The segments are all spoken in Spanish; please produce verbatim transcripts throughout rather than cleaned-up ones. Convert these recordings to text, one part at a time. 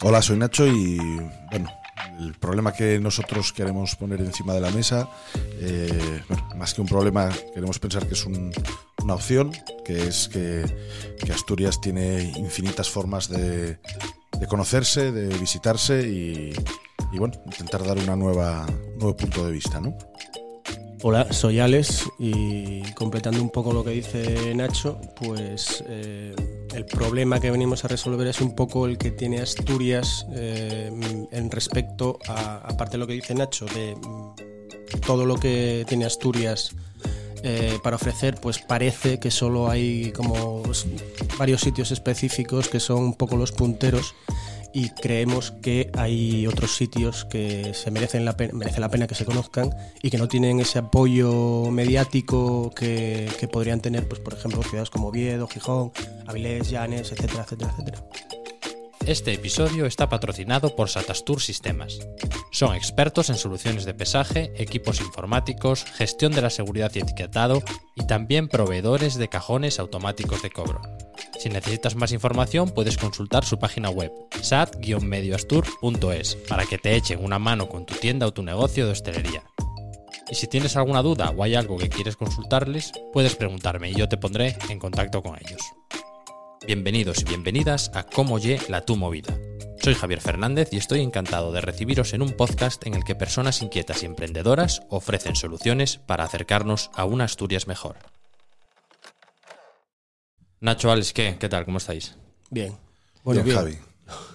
Hola, soy Nacho y bueno, el problema que nosotros queremos poner encima de la mesa, eh, bueno, más que un problema, queremos pensar que es un, una opción, que es que, que Asturias tiene infinitas formas de, de conocerse, de visitarse y, y bueno, intentar dar una nueva, un nuevo punto de vista, ¿no? Hola, soy Álex y completando un poco lo que dice Nacho, pues eh, el problema que venimos a resolver es un poco el que tiene Asturias eh, en respecto a, aparte de lo que dice Nacho, de todo lo que tiene Asturias eh, para ofrecer, pues parece que solo hay como varios sitios específicos que son un poco los punteros. Y creemos que hay otros sitios que se merecen la pena, merece la pena que se conozcan y que no tienen ese apoyo mediático que, que podrían tener, pues por ejemplo, ciudades como Oviedo, Gijón, Avilés, Llanes, etcétera, etcétera, etcétera. Este episodio está patrocinado por Satastur Sistemas. Son expertos en soluciones de pesaje, equipos informáticos, gestión de la seguridad y etiquetado y también proveedores de cajones automáticos de cobro. Si necesitas más información, puedes consultar su página web sat guion medio astur punto es para que te echen una mano con tu tienda o tu negocio de hostelería. Y si tienes alguna duda o hay algo que quieres consultarles, puedes preguntarme y yo te pondré en contacto con ellos. Bienvenidos y bienvenidas a Cómo Ye la Tu Movida. Soy Javier Fernández y estoy encantado de recibiros en un podcast en el que personas inquietas y emprendedoras ofrecen soluciones para acercarnos a una Asturias mejor. Nacho, Álex, ¿qué? ¿Qué tal? ¿Cómo estáis? Bien. Bueno, bien, bien, Javi.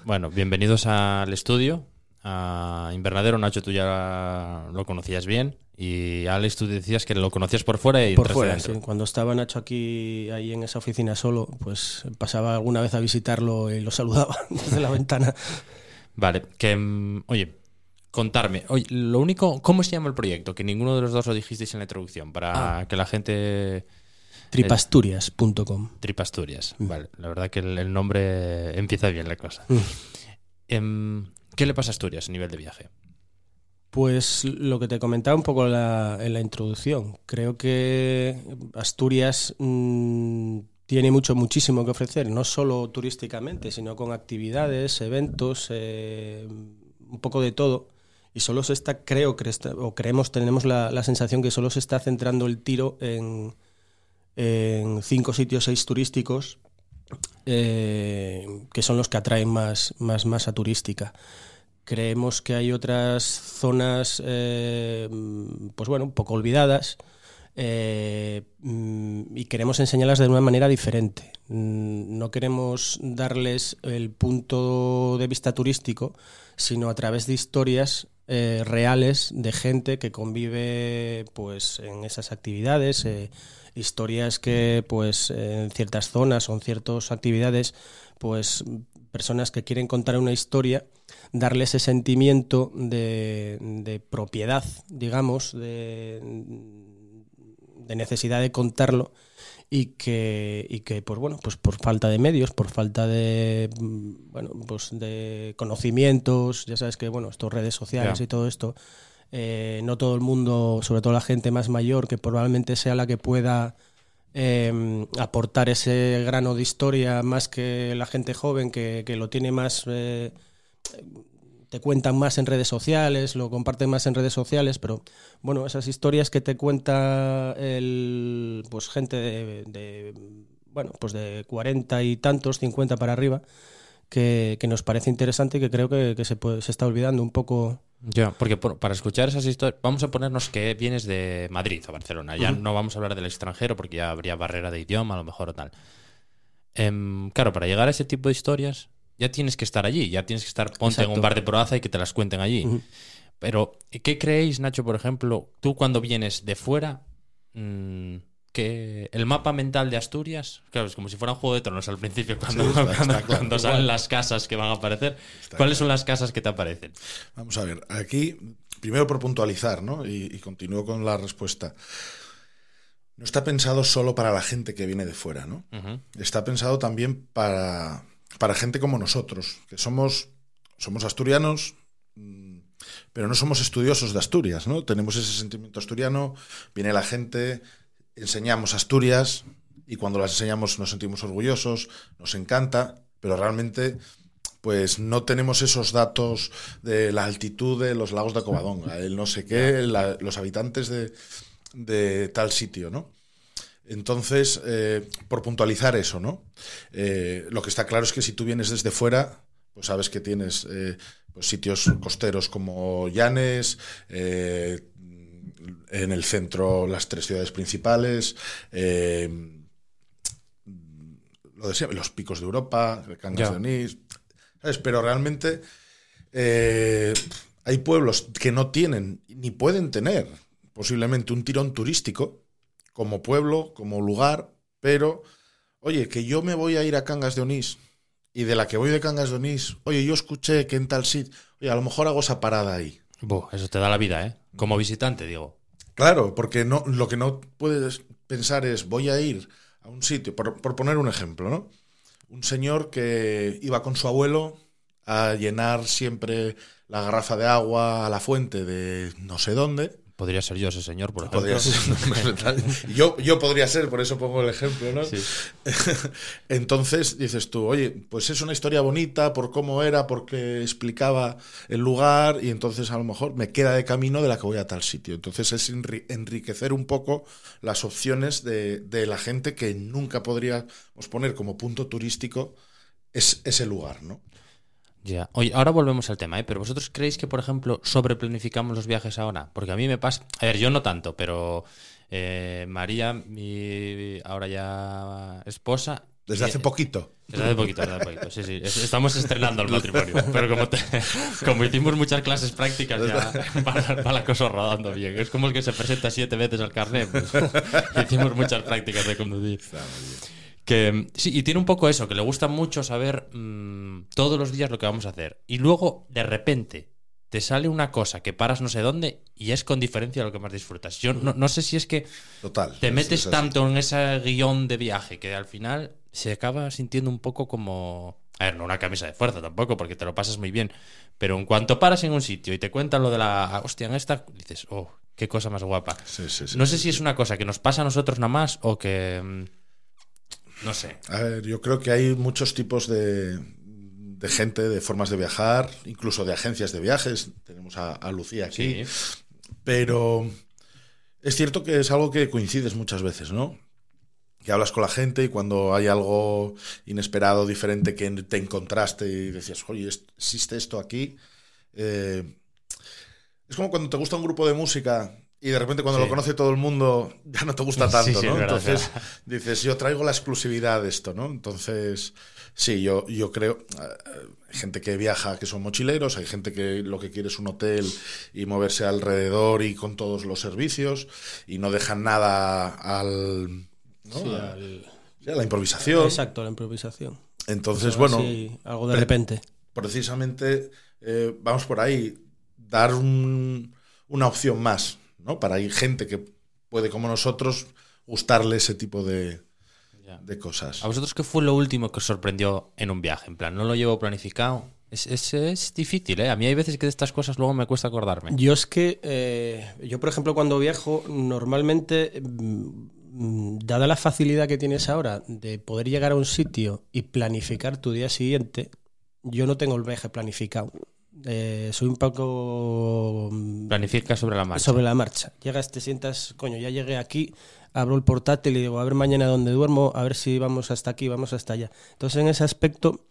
Bueno, bienvenidos al estudio, a Invernadero. Nacho, tú ya lo conocías bien. Y Álex, tú decías que lo conocías por fuera y por fuera, sí. Cuando estaba Nacho aquí, ahí en esa oficina solo, pues pasaba alguna vez a visitarlo y lo saludaba desde la ventana. Vale, que, oye, contarme. Oye, lo único, ¿cómo se llama el proyecto? Que ninguno de los dos lo dijisteis en la introducción, para ah. que la gente... Tripasturias punto com. Tripasturias, mm. Vale. La verdad que el, el nombre empieza bien la cosa. Mm. ¿Qué le pasa a Asturias a nivel de viaje? Pues lo que te comentaba un poco la, en la introducción. Creo que Asturias mmm, tiene mucho, muchísimo que ofrecer, no solo turísticamente, sino con actividades, eventos, eh, un poco de todo. Y solo se está, creo, cre- o creemos, tenemos la, la sensación que solo se está centrando el tiro en... en cinco sitios, seis turísticos, eh, que son los que atraen más, más masa turística. Creemos que hay otras zonas, eh, pues bueno, un poco olvidadas, eh, y queremos enseñarlas de una manera diferente. No queremos darles el punto de vista turístico, sino a través de historias eh, reales de gente que convive pues en esas actividades, eh, historias que pues en ciertas zonas o en ciertas actividades, pues personas que quieren contar una historia, darle ese sentimiento de, de propiedad, digamos, de, de necesidad de contarlo y que, y que pues bueno, pues por falta de medios, por falta de bueno, pues de conocimientos, ya sabes que bueno, estas redes sociales yeah. y todo esto. Eh, no todo el mundo, sobre todo la gente más mayor, que probablemente sea la que pueda eh, aportar ese grano de historia más que la gente joven, que, que lo tiene más, eh, te cuentan más en redes sociales, lo comparten más en redes sociales, pero bueno, esas historias que te cuenta el, pues gente de, de, bueno, pues de cuarenta y tantos, cincuenta para arriba, que, que nos parece interesante y que creo que, que se, puede, se está olvidando un poco... Ya, porque por, para escuchar esas historias, vamos a ponernos que vienes de Madrid o Barcelona. Ya uh-huh. no vamos a hablar del extranjero porque ya habría barrera de idioma, a lo mejor o tal. Eh, claro, para llegar a ese tipo de historias ya tienes que estar allí, ya tienes que estar, ponte Exacto. en un bar de Proaza y que te las cuenten allí. Uh-huh. Pero, ¿qué creéis, Nacho, por ejemplo? Tú cuando vienes de fuera, mmm, que el mapa mental de Asturias, claro, es como si fuera un Juego de Tronos al principio, cuando, sí, está, está cuando, claro, cuando salen igual. Las casas que van a aparecer. Está ¿Cuáles claro. son las casas que te aparecen? Vamos a ver, aquí, primero por puntualizar, ¿no? Y, y continúo con la respuesta. No está pensado solo para la gente que viene de fuera, ¿no? Uh-huh. Está pensado también para, para gente como nosotros, que somos, somos asturianos, pero no somos estudiosos de Asturias, ¿no? Tenemos ese sentimiento asturiano, viene la gente... Enseñamos Asturias y cuando las enseñamos nos sentimos orgullosos, nos encanta, pero realmente pues no tenemos esos datos de la altitud de los lagos de Covadonga, el no sé qué, la, los habitantes de, de tal sitio, ¿no? Entonces, eh, por puntualizar eso, ¿no? Eh, lo que está claro es que si tú vienes desde fuera, pues sabes que tienes eh, pues sitios costeros como Llanes, eh, en el centro las tres ciudades principales, eh, lo decía, los picos de Europa, Cangas de Onís, ¿sabes? Pero realmente eh, hay pueblos que no tienen ni pueden tener posiblemente un tirón turístico como pueblo, como lugar, pero, oye, que yo me voy a ir a Cangas de Onís y de la que voy de Cangas de Onís, oye, yo escuché que en tal sitio, oye, a lo mejor hago esa parada ahí. Buh, eso te da la vida, ¿eh? Como visitante, digo. Claro, porque no, lo que no puedes pensar es, voy a ir a un sitio, por, por poner un ejemplo, ¿no? Un señor que iba con su abuelo a llenar siempre la garrafa de agua a la fuente de no sé dónde. Podría ser yo ese señor, por ejemplo. Podría ser. yo, yo podría ser, por eso pongo el ejemplo, ¿no? Sí. Entonces dices tú, oye, pues es una historia bonita por cómo era, porque explicaba el lugar y entonces a lo mejor me queda de camino de la que voy a tal sitio. Entonces es enriquecer un poco las opciones de, de la gente que nunca podríamos poner como punto turístico es, ese lugar, ¿no? Ya. Oye, ahora volvemos al tema, ¿eh? Pero ¿vosotros creéis que, por ejemplo, sobreplanificamos los viajes ahora? Porque a mí me pasa... A ver, yo no tanto, pero eh, María, mi ahora ya esposa... Desde hace poquito. Desde hace poquito, desde hace poquito. Sí, sí. Estamos estrenando el matrimonio. Pero como, te, como hicimos muchas clases prácticas, ya va, va la cosa rodando bien. Es como el que se presenta siete veces al carnet. Pues. Hicimos muchas prácticas de conducir. Que, sí, y tiene un poco eso, que le gusta mucho saber mmm, todos los días lo que vamos a hacer. Y luego, de repente, te sale una cosa que paras no sé dónde y es con diferencia lo que más disfrutas. Yo no, no sé si es que Total, te metes es, es tanto en ese guión de viaje que al final se acaba sintiendo un poco como... A ver, no una camisa de fuerza tampoco, porque te lo pasas muy bien. Pero en cuanto paras en un sitio y te cuentan lo de la... Hostia, en esta... Dices, oh, qué cosa más guapa. Sí, sí, sí, no sé sí, si sí. es una cosa que nos pasa a nosotros nada más o que... No sé. A ver, yo creo que hay muchos tipos de, de gente, de formas de viajar, incluso de agencias de viajes. Tenemos a, a Lucía aquí. Sí. Pero es cierto que es algo que coincides muchas veces, ¿no? Que hablas con la gente y cuando hay algo inesperado, diferente, que te encontraste y decías, oye, existe esto aquí. Eh, es como cuando te gusta un grupo de música... Y de repente cuando sí. lo conoce todo el mundo ya no te gusta tanto, sí, sí, ¿no? Entonces dices, yo traigo la exclusividad de esto, ¿no? Entonces, sí, yo, yo creo... Hay gente que viaja que son mochileros, hay gente que lo que quiere es un hotel y moverse alrededor y con todos los servicios y no dejan nada al... ¿no? Sí, a, al a la improvisación. Exacto, la improvisación. Entonces, bueno... Sí, algo de repente. Precisamente, eh, vamos por ahí, dar un, una opción más, ¿no? Para hay gente que puede, como nosotros, gustarle ese tipo de, de cosas. ¿A vosotros qué fue lo último que os sorprendió en un viaje? En plan, no lo llevo planificado. Es, es, es difícil, ¿eh? A mí hay veces que de estas cosas luego me cuesta acordarme. Yo es que, eh, yo por ejemplo, cuando viajo, normalmente, dada la facilidad que tienes ahora de poder llegar a un sitio y planificar tu día siguiente, yo no tengo el viaje planificado. Eh, soy un poco... Planifica sobre la marcha. Sobre la marcha. Llegas, te sientas, coño, ya llegué aquí, abro el portátil y digo, a ver mañana dónde duermo, a ver si vamos hasta aquí, vamos hasta allá. Entonces, en ese aspecto,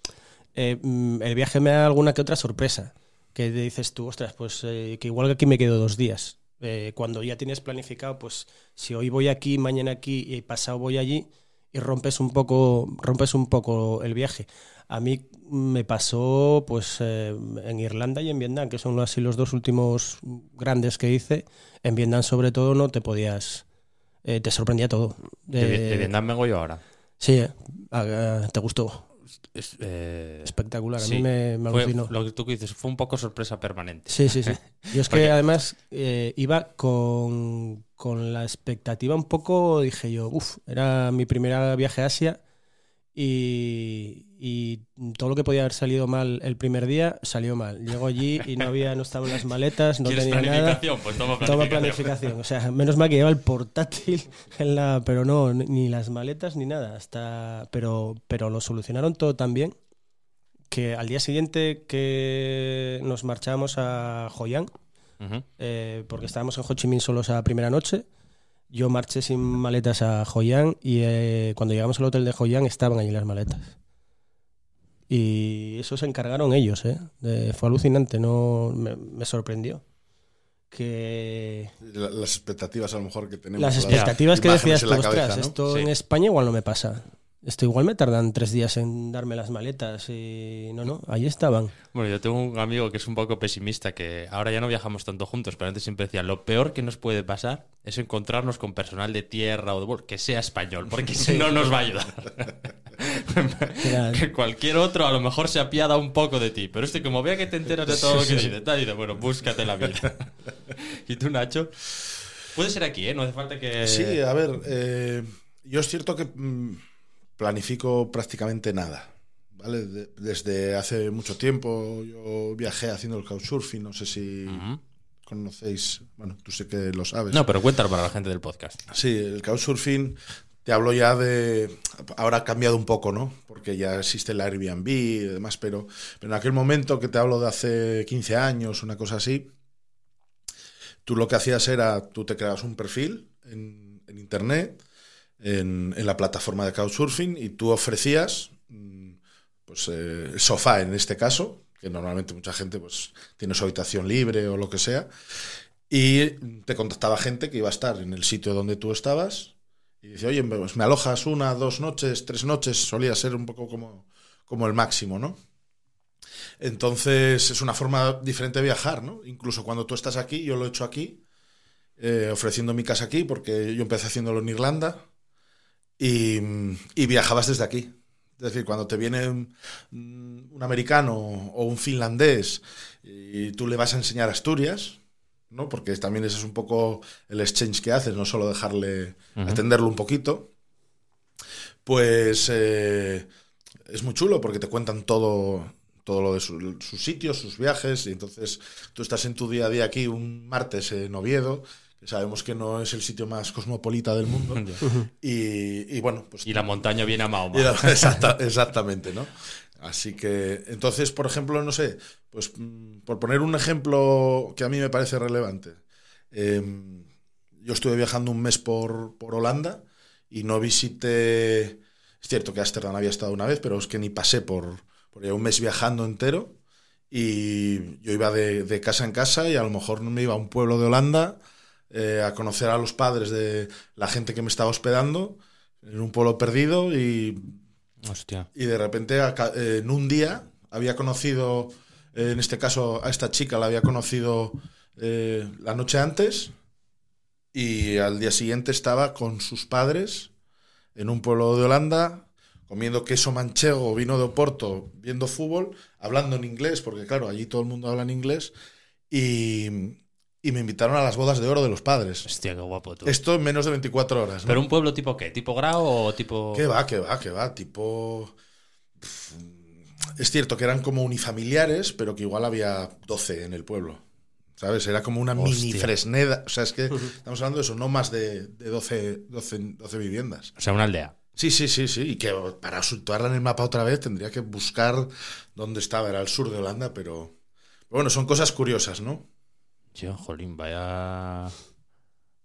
eh, el viaje me da alguna que otra sorpresa, que dices tú, ostras, pues eh, que igual que aquí me quedo dos días. Eh, cuando ya tienes planificado, pues si hoy voy aquí, mañana aquí y pasado voy allí, y rompes un poco, rompes un poco el viaje. A mí me pasó pues eh, en Irlanda y en Vietnam, que son así los dos últimos grandes que hice. En Vietnam, sobre todo, no te podías... Eh, te sorprendía todo. De, de, de Vietnam vengo yo ahora. Sí, eh, ah, te gustó. Es, eh, espectacular, a sí, mí me, me fue, alucinó. Lo que tú dices fue un poco sorpresa permanente. Sí, sí, sí. Yo es que además eh, iba con, con la expectativa un poco, dije yo, uff, era mi primer viaje a Asia y, y todo lo que podía haber salido mal el primer día salió mal. Llego allí y no había, no estaban las maletas, no tenía nada. Pues toma planificación. Toma planificación. O sea, menos mal que lleva el portátil en la, pero no, ni las maletas ni nada. Hasta, pero, pero lo solucionaron todo tan bien que al día siguiente que nos marchamos a Hoi An, uh-huh. eh, porque estábamos en Ho Chi Minh solos a primera noche, yo marché sin maletas a Hoi An y eh, cuando llegamos al hotel de Hoi An estaban allí las maletas. Y eso se encargaron ellos, ¿eh? De, fue alucinante, no me, me sorprendió. Que la, las expectativas a lo mejor que tenemos. Las expectativas las que decías, ostras, cabeza, ¿no? Esto sí. En España igual no me pasa. Esto igual me tardan tres días en darme las maletas y no, no, ahí estaban. Bueno, yo tengo un amigo que es un poco pesimista, que ahora ya no viajamos tanto juntos, pero antes siempre decía, lo peor que nos puede pasar es encontrarnos con personal de tierra o de bol, que sea español, porque si no nos va a ayudar. Que cualquier otro a lo mejor se apiada un poco de ti, pero este como vea que te enteras de todo lo que dice, tal, y dice, bueno, búscate la vida. ¿Y tú, Nacho? Puede ser aquí, ¿eh? No hace falta que... Sí, a ver, eh, yo es cierto que... planifico prácticamente nada, ¿vale? De, desde hace mucho tiempo yo viajé haciendo el Couchsurfing, no sé si uh-huh. conocéis, bueno, tú sé que lo sabes. No, pero cuéntalo para la gente del podcast. Sí, el Couchsurfing, te hablo ya de... Ahora ha cambiado un poco, ¿no? Porque ya existe la Airbnb y demás, pero, pero en aquel momento que te hablo de hace quince años, una cosa así, tú lo que hacías era, tú te creabas un perfil en, en internet, En, en la plataforma de Couchsurfing y tú ofrecías pues eh, el sofá en este caso, que normalmente mucha gente pues tiene su habitación libre o lo que sea, y te contactaba gente que iba a estar en el sitio donde tú estabas y dice, oye, pues me alojas una, dos noches, tres noches, solía ser un poco como, como el máximo, ¿no? Entonces es una forma diferente de viajar, ¿no? Incluso cuando tú estás aquí, yo lo he hecho aquí, eh, ofreciendo mi casa aquí, porque yo empecé haciéndolo en Irlanda. Y, y viajabas desde aquí. Es decir, cuando te viene un, un americano o un finlandés y tú le vas a enseñar Asturias, ¿no? Porque también ese es un poco el exchange que haces, no solo dejarle uh-huh. atenderlo un poquito, pues eh, es muy chulo porque te cuentan todo, todo lo de su, sus sitios, sus viajes, y entonces tú estás en tu día a día aquí un martes en Oviedo, sabemos que no es el sitio más cosmopolita del mundo. Y, y bueno, pues. Y la montaña viene a Mahoma. Exacta, exactamente, ¿no? Así que, entonces, por ejemplo, no sé, pues por poner un ejemplo que a mí me parece relevante. Eh, yo estuve viajando un mes por, por Holanda y no visité. Es cierto que Ámsterdam había estado una vez, pero es que ni pasé por, por un mes viajando entero. Y yo iba de, de casa en casa y a lo mejor me iba a un pueblo de Holanda. Eh, a conocer a los padres de la gente que me estaba hospedando en un pueblo perdido y, hostia. Y de repente acá, eh, en un día había conocido, eh, en este caso a esta chica la había conocido eh, la noche antes y al día siguiente estaba con sus padres en un pueblo de Holanda comiendo queso manchego, vino de Oporto, viendo fútbol, hablando en inglés, porque claro, allí todo el mundo habla en inglés y... Y me invitaron a las bodas de oro de los padres. Hostia, qué guapo tú. Esto en menos de veinticuatro horas. ¿No? ¿Pero un pueblo tipo qué? ¿Tipo Grau o tipo...? ¿Qué va, qué va, qué va? Tipo... Es cierto que eran como unifamiliares, pero que igual había doce en el pueblo. ¿Sabes? Era como una Hostia. Mini Fresneda. O sea, es que estamos hablando de eso, no más de, de doce viviendas. O sea, una aldea. Sí, sí, sí, sí. Y que para situarla en el mapa otra vez tendría que buscar dónde estaba. Era el sur de Holanda, pero... pero bueno, son cosas curiosas, ¿no? Yo, jolín, vaya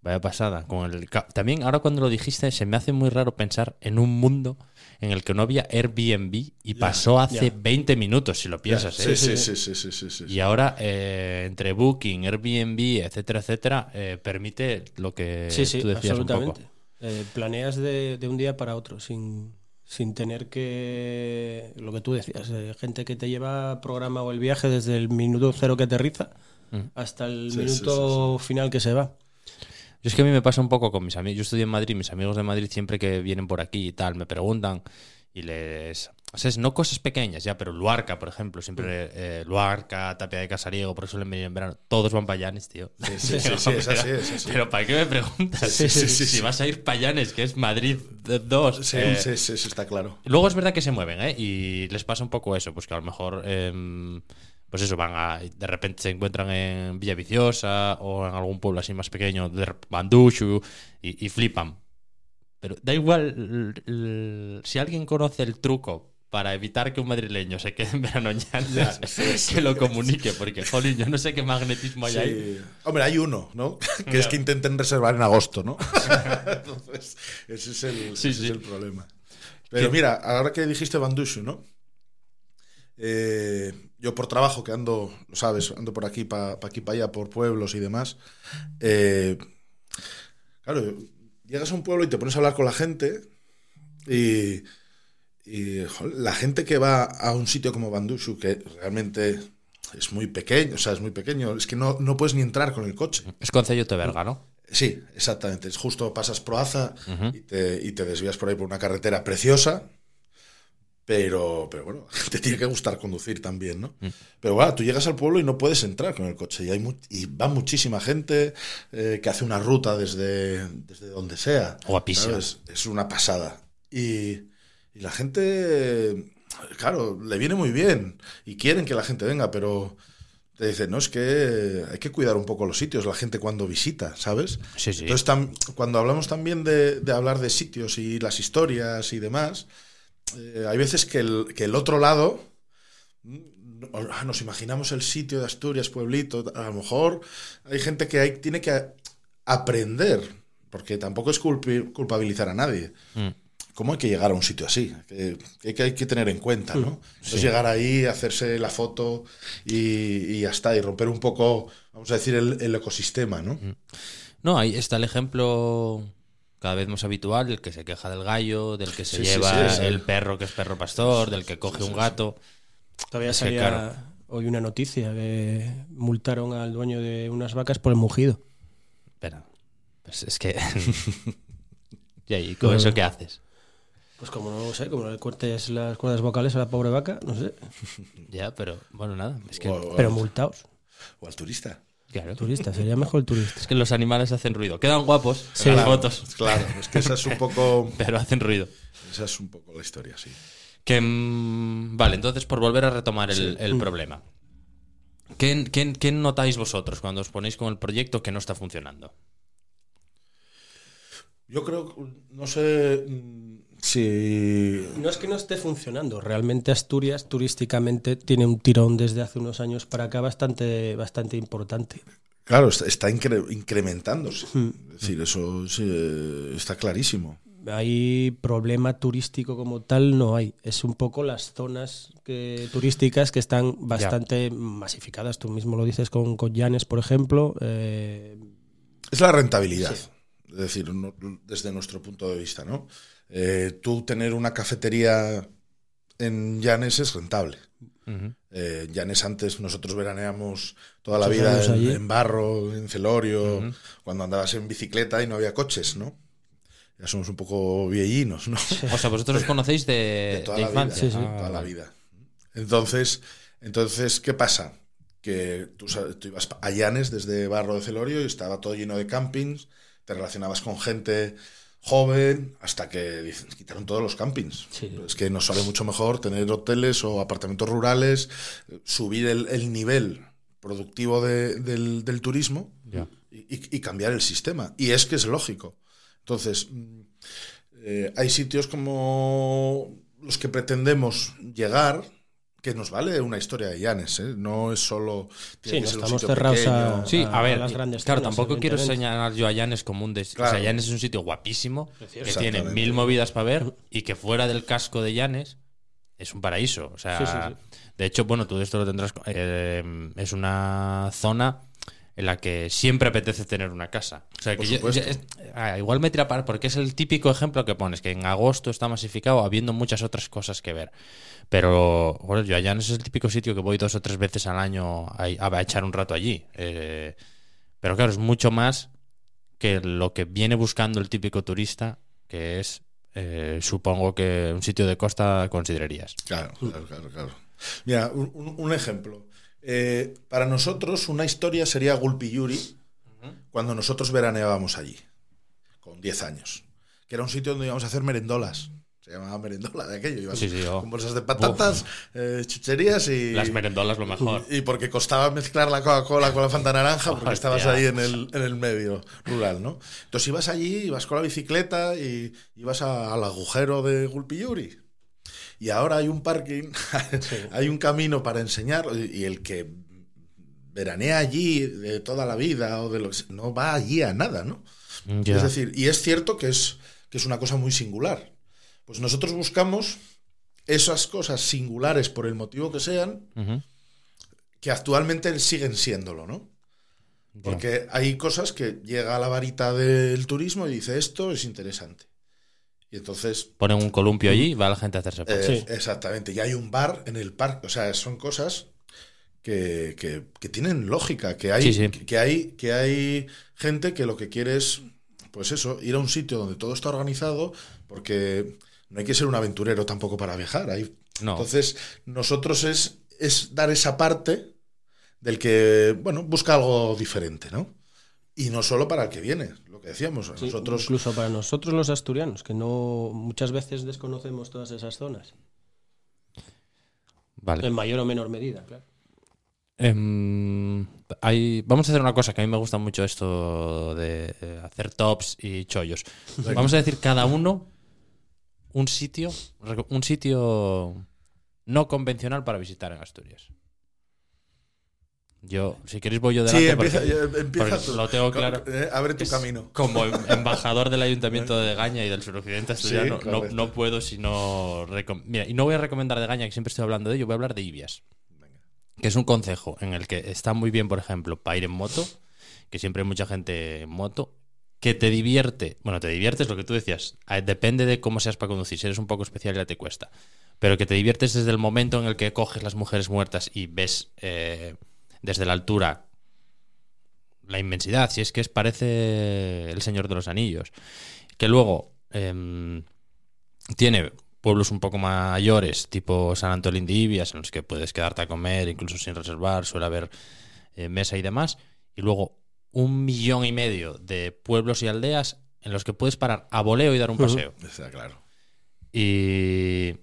vaya pasada. Con el... También, ahora cuando lo dijiste, se me hace muy raro pensar en un mundo en el que no había Airbnb y yeah, pasó hace yeah. veinte minutos, si lo piensas. Yeah, sí, ¿eh? sí, sí, sí, sí, sí, sí. Y ahora, eh, entre Booking, Airbnb, etcétera, etcétera, eh, permite lo que sí, sí, tú decías absolutamente. Un poco. Eh, planeas de, de un día para otro, sin, sin tener que... Lo que tú decías, eh, gente que te lleva programado el viaje desde el minuto cero que aterriza... hasta el sí, minuto sí, sí, sí. final que se va. Yo es que a mí me pasa un poco con mis amigos. Yo estudié en Madrid, mis amigos de Madrid siempre que vienen por aquí y tal, me preguntan y les... O sea, es no cosas pequeñas ya, pero Luarca, por ejemplo, siempre eh, Luarca, Tapia de Casariego, porque suelen venir en verano. Todos van para Llanes, tío. Sí, sí, sí, no, sí, pero, sí, sí, sí. Pero ¿para qué me preguntas? Sí, sí, sí, sí, si sí. vas a ir para Llanes, que es Madrid dos. Sí, eh, sí, sí, sí, está claro. Luego es verdad que se mueven, ¿eh? Y les pasa un poco eso, pues que a lo mejor... Eh, pues eso, van a, de repente se encuentran en Villa Viciosa o en algún pueblo así más pequeño, de Banduchu, y, y flipan. Pero da igual, l, l, si alguien conoce el truco para evitar que un madrileño se quede en verano en Llanes, ya, sí, sí, que lo comunique, porque, jolín, yo no sé qué magnetismo hay sí. ahí. Hombre, hay uno, ¿no? Que claro. es que intenten reservar en agosto, ¿no? Entonces, ese es el, sí, ese sí. es el problema. Pero ¿Qué? Mira, ahora que dijiste Banduchu, ¿no? Eh, yo por trabajo, que ando, lo sabes, ando por aquí, para pa aquí, para allá, por pueblos y demás. Eh, claro, llegas a un pueblo y te pones a hablar con la gente y... Y joder, la gente que va a un sitio como Banduchu, que realmente es muy pequeño, o sea, es muy pequeño, es que no, no puedes ni entrar con el coche. Es concello de Berga, ¿no? Sí, exactamente. Es justo pasas Proaza uh-huh. y, te, y te desvías por ahí por una carretera preciosa, pero, pero bueno, te tiene que gustar conducir también, ¿no? Uh-huh. Pero bueno, tú llegas al pueblo y no puedes entrar con el coche. Y, hay mu- y va muchísima gente eh, que hace una ruta desde, desde donde sea. Guapísimo. Es una pasada. Y... Y la gente, claro, le viene muy bien y quieren que la gente venga, pero te dicen, no, es que hay que cuidar un poco los sitios, la gente cuando visita, ¿sabes? Sí, sí. Entonces, tam, cuando hablamos también de, de hablar de sitios y las historias y demás, eh, hay veces que el, que el otro lado, nos imaginamos el sitio de Asturias, pueblito, a lo mejor hay gente que hay, tiene que aprender, porque tampoco es culp- culpabilizar a nadie. Mm. ¿Cómo hay que llegar a un sitio así? Que, que hay que tener en cuenta, ¿no? Sí. Es llegar ahí, hacerse la foto y, y ya está, y romper un poco, vamos a decir, el, el ecosistema, ¿no? No, ahí está el ejemplo cada vez más habitual, el que se queja del gallo, del que se sí, lleva sí, sí, sí. el perro que es perro pastor, del que coge sí, sí, sí. un gato. Todavía es salía claro. hoy una noticia que multaron al dueño de unas vacas por el mugido. Espera, pues es que... ¿Y ahí, con eso qué haces? Pues como no sé, como le cortes las cuerdas vocales a la pobre vaca, no sé. Ya, pero bueno, nada. Es que, o, o, pero multaos. O al turista. Claro. Turista, sería mejor el turista. Es que los animales hacen ruido. Quedan guapos sí. en las fotos. Claro, es que esa es un poco... pero hacen ruido. Esa es un poco la historia, sí. Que, mmm, vale, entonces por volver a retomar sí. el, el mm. problema. ¿Qué, qué, ¿Qué notáis vosotros cuando os ponéis con el proyecto que no está funcionando? Yo creo, no sé... Sí. No es que no esté funcionando. Realmente Asturias turísticamente tiene un tirón desde hace unos años para acá bastante, bastante importante. Claro, está, está incre- incrementándose. Mm. Es decir, eso sí, está clarísimo. Hay problema turístico como tal, no hay. Es un poco las zonas que, turísticas que están bastante ya. masificadas. Tú mismo lo dices con, con Llanes, por ejemplo. Eh... Es la rentabilidad. Sí. Es decir, no, desde nuestro punto de vista, ¿no? Eh, tú tener una cafetería en Llanes es rentable. Uh-huh. Eh, Llanes antes nosotros veraneamos toda la vida en, en barro, en celorio, uh-huh. cuando andabas en bicicleta y no había coches, ¿no? Ya somos un poco viejinos, ¿no? O sea, vosotros os conocéis de, de toda de la infancia. Vida, sí, sí. Toda la vida. Entonces, entonces ¿qué pasa? Que tú, tú ibas a Llanes desde barro de celorio y estaba todo lleno de campings, te relacionabas con gente... joven, hasta que quitaron todos los campings. Sí. Es que nos sale mucho mejor tener hoteles o apartamentos rurales, subir el, el nivel productivo de, del, del turismo yeah. y, y cambiar el sistema. Y es que es lógico. Entonces, eh, hay sitios como los que pretendemos llegar, que nos vale una historia de Llanes, ¿eh? No es solo... Sí, no estamos cerrados a, sí, a, a ver, las grandes claro, zonas, tampoco quiero señalar yo a Llanes como un... Des... Claro. O sea, Llanes es un sitio guapísimo, que tiene mil movidas para ver y que fuera del casco de Llanes es un paraíso. O sea, sí, sí, sí. De hecho, bueno, tú esto lo tendrás... Eh, es una zona en la que siempre apetece tener una casa. O sea, que yo, yo, ah, igual me tira para... Porque es el típico ejemplo que pones, que en agosto está masificado, habiendo muchas otras cosas que ver. Pero bueno, yo allá no es el típico sitio que voy dos o tres veces al año a, a echar un rato allí. Eh, pero claro, es mucho más que lo que viene buscando el típico turista, que es, eh, supongo que un sitio de costa considerarías. Claro, claro, claro. claro. Mira, un, un ejemplo. Eh, para nosotros una historia sería Gulpiyuri uh-huh. cuando nosotros veraneábamos allí con diez años, que era un sitio donde íbamos a hacer merendolas, se llamaba merendola de aquello, íbamos sí, sí, oh. con bolsas de patatas, eh, chucherías y las merendolas lo mejor, y porque costaba mezclar la Coca-Cola con la Fanta naranja porque oh, estabas Dios. Ahí en el, en el medio rural, ¿no? Entonces ibas allí, ibas con la bicicleta y ibas a, al agujero de Gulpiyuri y ahora hay un parking, sí. Hay un camino para enseñar, y el que veranea allí de toda la vida o de lo que sea, no va allí a nada, ¿no? Yeah. Es decir, y es cierto que es, que es una cosa muy singular. Pues nosotros buscamos esas cosas singulares por el motivo que sean, uh-huh. que actualmente siguen siéndolo, ¿no? Yeah. Porque hay cosas que llega a la varita del turismo y dice, esto es interesante. Y entonces ponen un columpio allí y va la gente a hacerse eh, sí. Exactamente. Y hay un bar en el parque. O sea, son cosas que, que, que tienen lógica, que hay, sí, sí. Que, que hay, que hay gente que lo que quiere es, pues eso, ir a un sitio donde todo está organizado, porque no hay que ser un aventurero tampoco para viajar. Hay, no. Entonces, nosotros es, es dar esa parte del que, bueno, busca algo diferente, ¿no? Y no solo para el que viene, lo que decíamos. Sí, nosotros, incluso para nosotros los asturianos, que no muchas veces desconocemos todas esas zonas. Vale. En mayor o menor medida, claro. Eh, hay, vamos a hacer una cosa, que a mí me gusta mucho esto de hacer tops y chollos. Vamos a decir cada uno un sitio, un sitio no convencional para visitar en Asturias. Yo, si queréis voy yo delante. Sí, empieza, porque, empieza porque tú, lo tengo claro. Eh, abre tu camino. Como embajador del Ayuntamiento de Degaña y del suroccidente asturiano, sí, claro, no, no puedo sino... Recom- Mira, y no voy a recomendar Degaña, que siempre estoy hablando de ello, voy a hablar de Ibias. Venga. Que es un concejo en el que está muy bien, por ejemplo, para ir en moto, que siempre hay mucha gente en moto, que te divierte. Bueno, te diviertes, lo que tú decías, depende de cómo seas para conducir. Si eres un poco especial ya te cuesta. Pero que te diviertes desde el momento en el que coges las mujeres muertas y ves... Eh, desde la altura, la inmensidad, si es que es, parece El Señor de los Anillos. Que luego eh, tiene pueblos un poco mayores, tipo San Antolín de Ibias, en los que puedes quedarte a comer, incluso sin reservar, suele haber eh, mesa y demás. Y luego un millón y medio de pueblos y aldeas en los que puedes parar a voleo y dar un paseo. Uh-huh. Está claro. Y...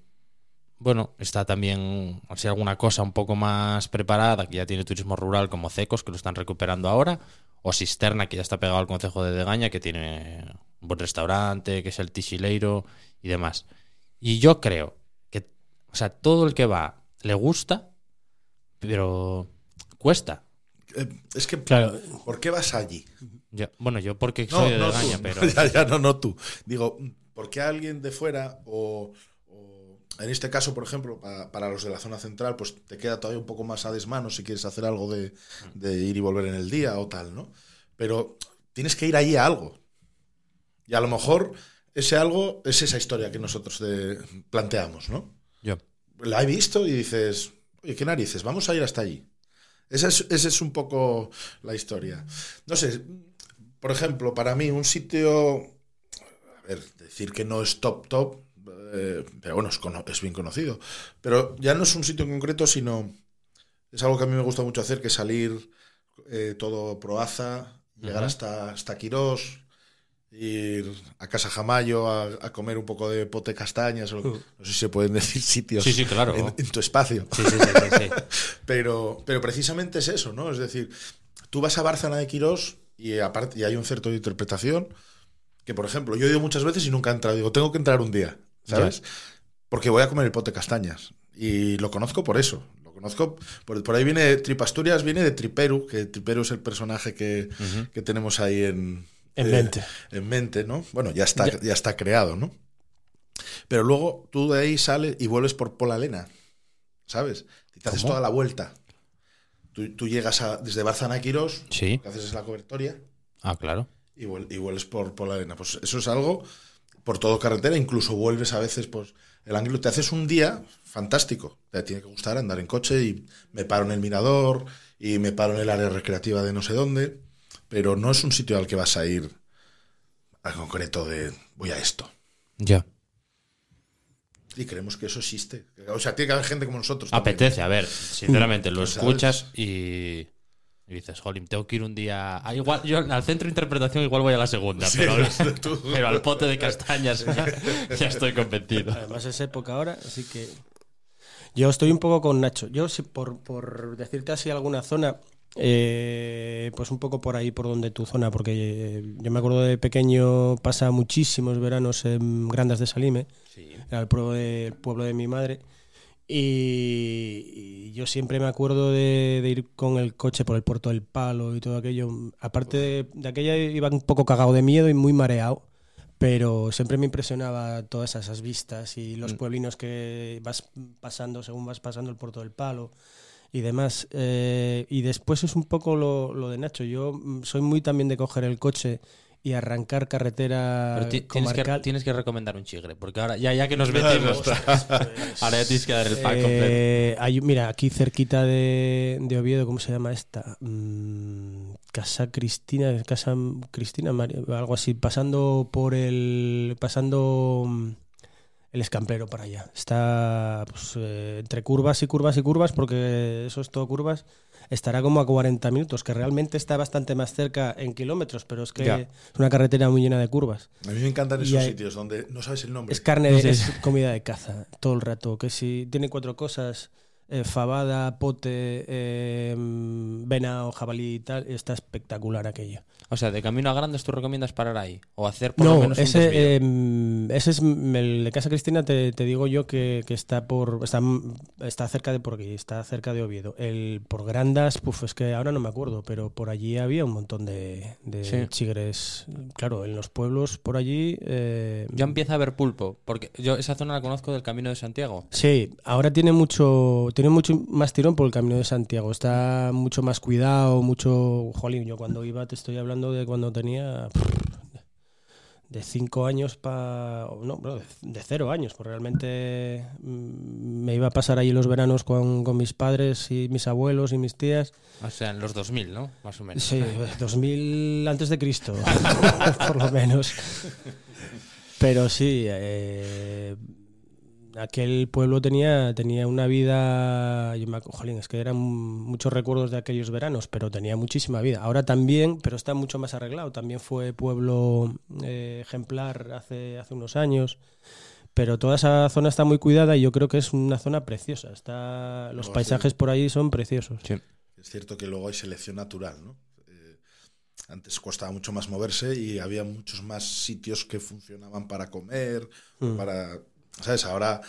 bueno, está también, o sea, alguna cosa un poco más preparada, que ya tiene turismo rural, como Cecos, que lo están recuperando ahora, o Cisterna, que ya está pegado al concejo de Degaña, que tiene un buen restaurante, que es el Tixileiro y demás. Y yo creo que, o sea, todo el que va le gusta, pero cuesta. Eh, es que, claro, ¿por qué vas allí? Yo, bueno, yo porque no, soy de no Degaña, tú, pero... No, ya, ya, no, no tú. Digo, ¿por qué alguien de fuera o...? En este caso, por ejemplo, para, para los de la zona central, pues te queda todavía un poco más a desmano si quieres hacer algo de, de ir y volver en el día o tal, ¿no? Pero tienes que ir allí a algo. Y a lo mejor ese algo es esa historia que nosotros te planteamos, ¿no? Yo. La he visto y dices, oye, qué narices, vamos a ir hasta allí. Esa es, esa es un poco la historia. No sé, por ejemplo, para mí un sitio... A ver, decir que no es top, top... Eh, pero bueno, es, cono- es bien conocido. Pero ya no es un sitio en concreto, sino es algo que a mí me gusta mucho hacer, que es salir eh, todo Proaza, uh-huh. llegar hasta, hasta Quirós, ir a Casa Xamayo a, a comer un poco de pote castañas. O, uh. No sé si se pueden decir sitios sí, sí, claro. en, en tu espacio. Sí, sí, sí, sí, sí. pero, pero precisamente es eso, ¿no? Es decir, tú vas a Barzana de Quirós y, aparte, y hay un cierto de interpretación que, por ejemplo, yo he ido muchas veces y nunca he entrado. Digo, tengo que entrar un día. ¿Sabes? Yeah. Porque voy a comer el pote castañas. Y lo conozco por eso. Lo conozco. Por, por ahí viene. Tripasturias viene de Triperu, que Triperu es el personaje que, uh-huh. que tenemos ahí en, en, eh, mente. en mente, ¿no? Bueno, ya está, ya. ya está creado, ¿no? Pero luego tú de ahí sales y vuelves por Pola de Lena. ¿Sabes? Y te ¿Cómo? haces toda la vuelta. Tú, tú llegas a, desde Barzana a Quirós, sí. lo que haces es la cobertoria. Ah, claro. Y, vuel, y vuelves por Pola de Lena. Pues eso es algo. Por todo carretera, incluso vuelves a veces, pues el ángulo, te haces un día fantástico. Te tiene que gustar andar en coche y me paro en el mirador y me paro en el área recreativa de no sé dónde, pero no es un sitio al que vas a ir al concreto de voy a esto. Ya. Y creemos que eso existe. O sea, tiene que haber gente como nosotros. También. Apetece, a ver, sinceramente, lo escuchas y... y dices, jolín, tengo que ir un día... Ah, igual, yo al centro de interpretación igual voy a la segunda, sí, pero, al, pero al pote de castañas ya, ya estoy convencido. Además es época ahora, así que... Yo estoy un poco con Nacho. Yo, si por, por decirte así alguna zona, eh, pues un poco por ahí, por donde tu zona, porque eh, yo me acuerdo de pequeño, pasa muchísimos veranos en Grandas de Salime, sí. Era el pueblo de, el pueblo de mi madre. Y, y yo siempre me acuerdo de, de ir con el coche por el Puerto del Palo y todo aquello. Aparte de, de aquella iba un poco cagado de miedo y muy mareado, pero siempre me impresionaba todas esas vistas y los pueblinos que vas pasando según vas pasando el Puerto del Palo y demás. Eh, y después es un poco lo, lo de Nacho. Yo soy muy también de coger el coche y arrancar carretera. Pero ti, tienes, que, tienes que recomendar un chigre, porque ahora ya, ya que nos metemos, no, ostras, pues, ahora ya tienes que dar el pack eh, completo. Hay, mira, aquí cerquita de, de Oviedo, ¿cómo se llama esta? Mm, Casa Cristina, Casa Cristina, Mario, algo así, pasando por el, pasando el Escamplero para allá. Está pues, eh, entre curvas y curvas y curvas, porque eso es todo curvas. Estará como a cuarenta minutos, que realmente está bastante más cerca en kilómetros, pero es que ya. Es una carretera muy llena de curvas. A mí me encantan esos hay, sitios donde no sabes el nombre. Es carne, de, es comida de caza todo el rato. Que si tiene cuatro cosas, eh, fabada, pote, eh, venado, jabalí y tal, está espectacular aquello. O sea, de camino a Grandes, ¿tú recomiendas parar ahí? ¿O hacer por no, lo menos ese, un desvío? Eh, ese es el de Casa Cristina, te, te digo yo que, que está por está, está cerca de por aquí, está cerca de Oviedo. El por Grandas, pues es que ahora no me acuerdo, pero por allí había un montón de, de sí. chigres. Claro, en los pueblos por allí... Eh, ya empieza a haber pulpo, porque yo esa zona la conozco del Camino de Santiago. Sí, ahora tiene mucho tiene mucho más tirón por el Camino de Santiago. Está mucho más cuidado, mucho... Jolín, yo cuando iba te estoy hablando de cuando tenía de cinco años para no de cero años, pues realmente me iba a pasar allí los veranos con, con mis padres y mis abuelos y mis tías. O sea, en los dos mil, ¿no? Más o menos. Sí, dos mil antes de Cristo, por lo menos. Pero sí, eh, aquel pueblo tenía tenía una vida, yo me acuerdo, jolín, es que eran muchos recuerdos de aquellos veranos, pero tenía muchísima vida. Ahora también, pero está mucho más arreglado. También fue pueblo eh, ejemplar hace hace unos años, pero toda esa zona está muy cuidada y yo creo que es una zona preciosa. Está los luego paisajes sí. por ahí son preciosos. Sí. Es cierto que luego hay selección natural, ¿no? Eh, antes costaba mucho más moverse y había muchos más sitios que funcionaban para comer, mm. para ¿sabes? Ahora,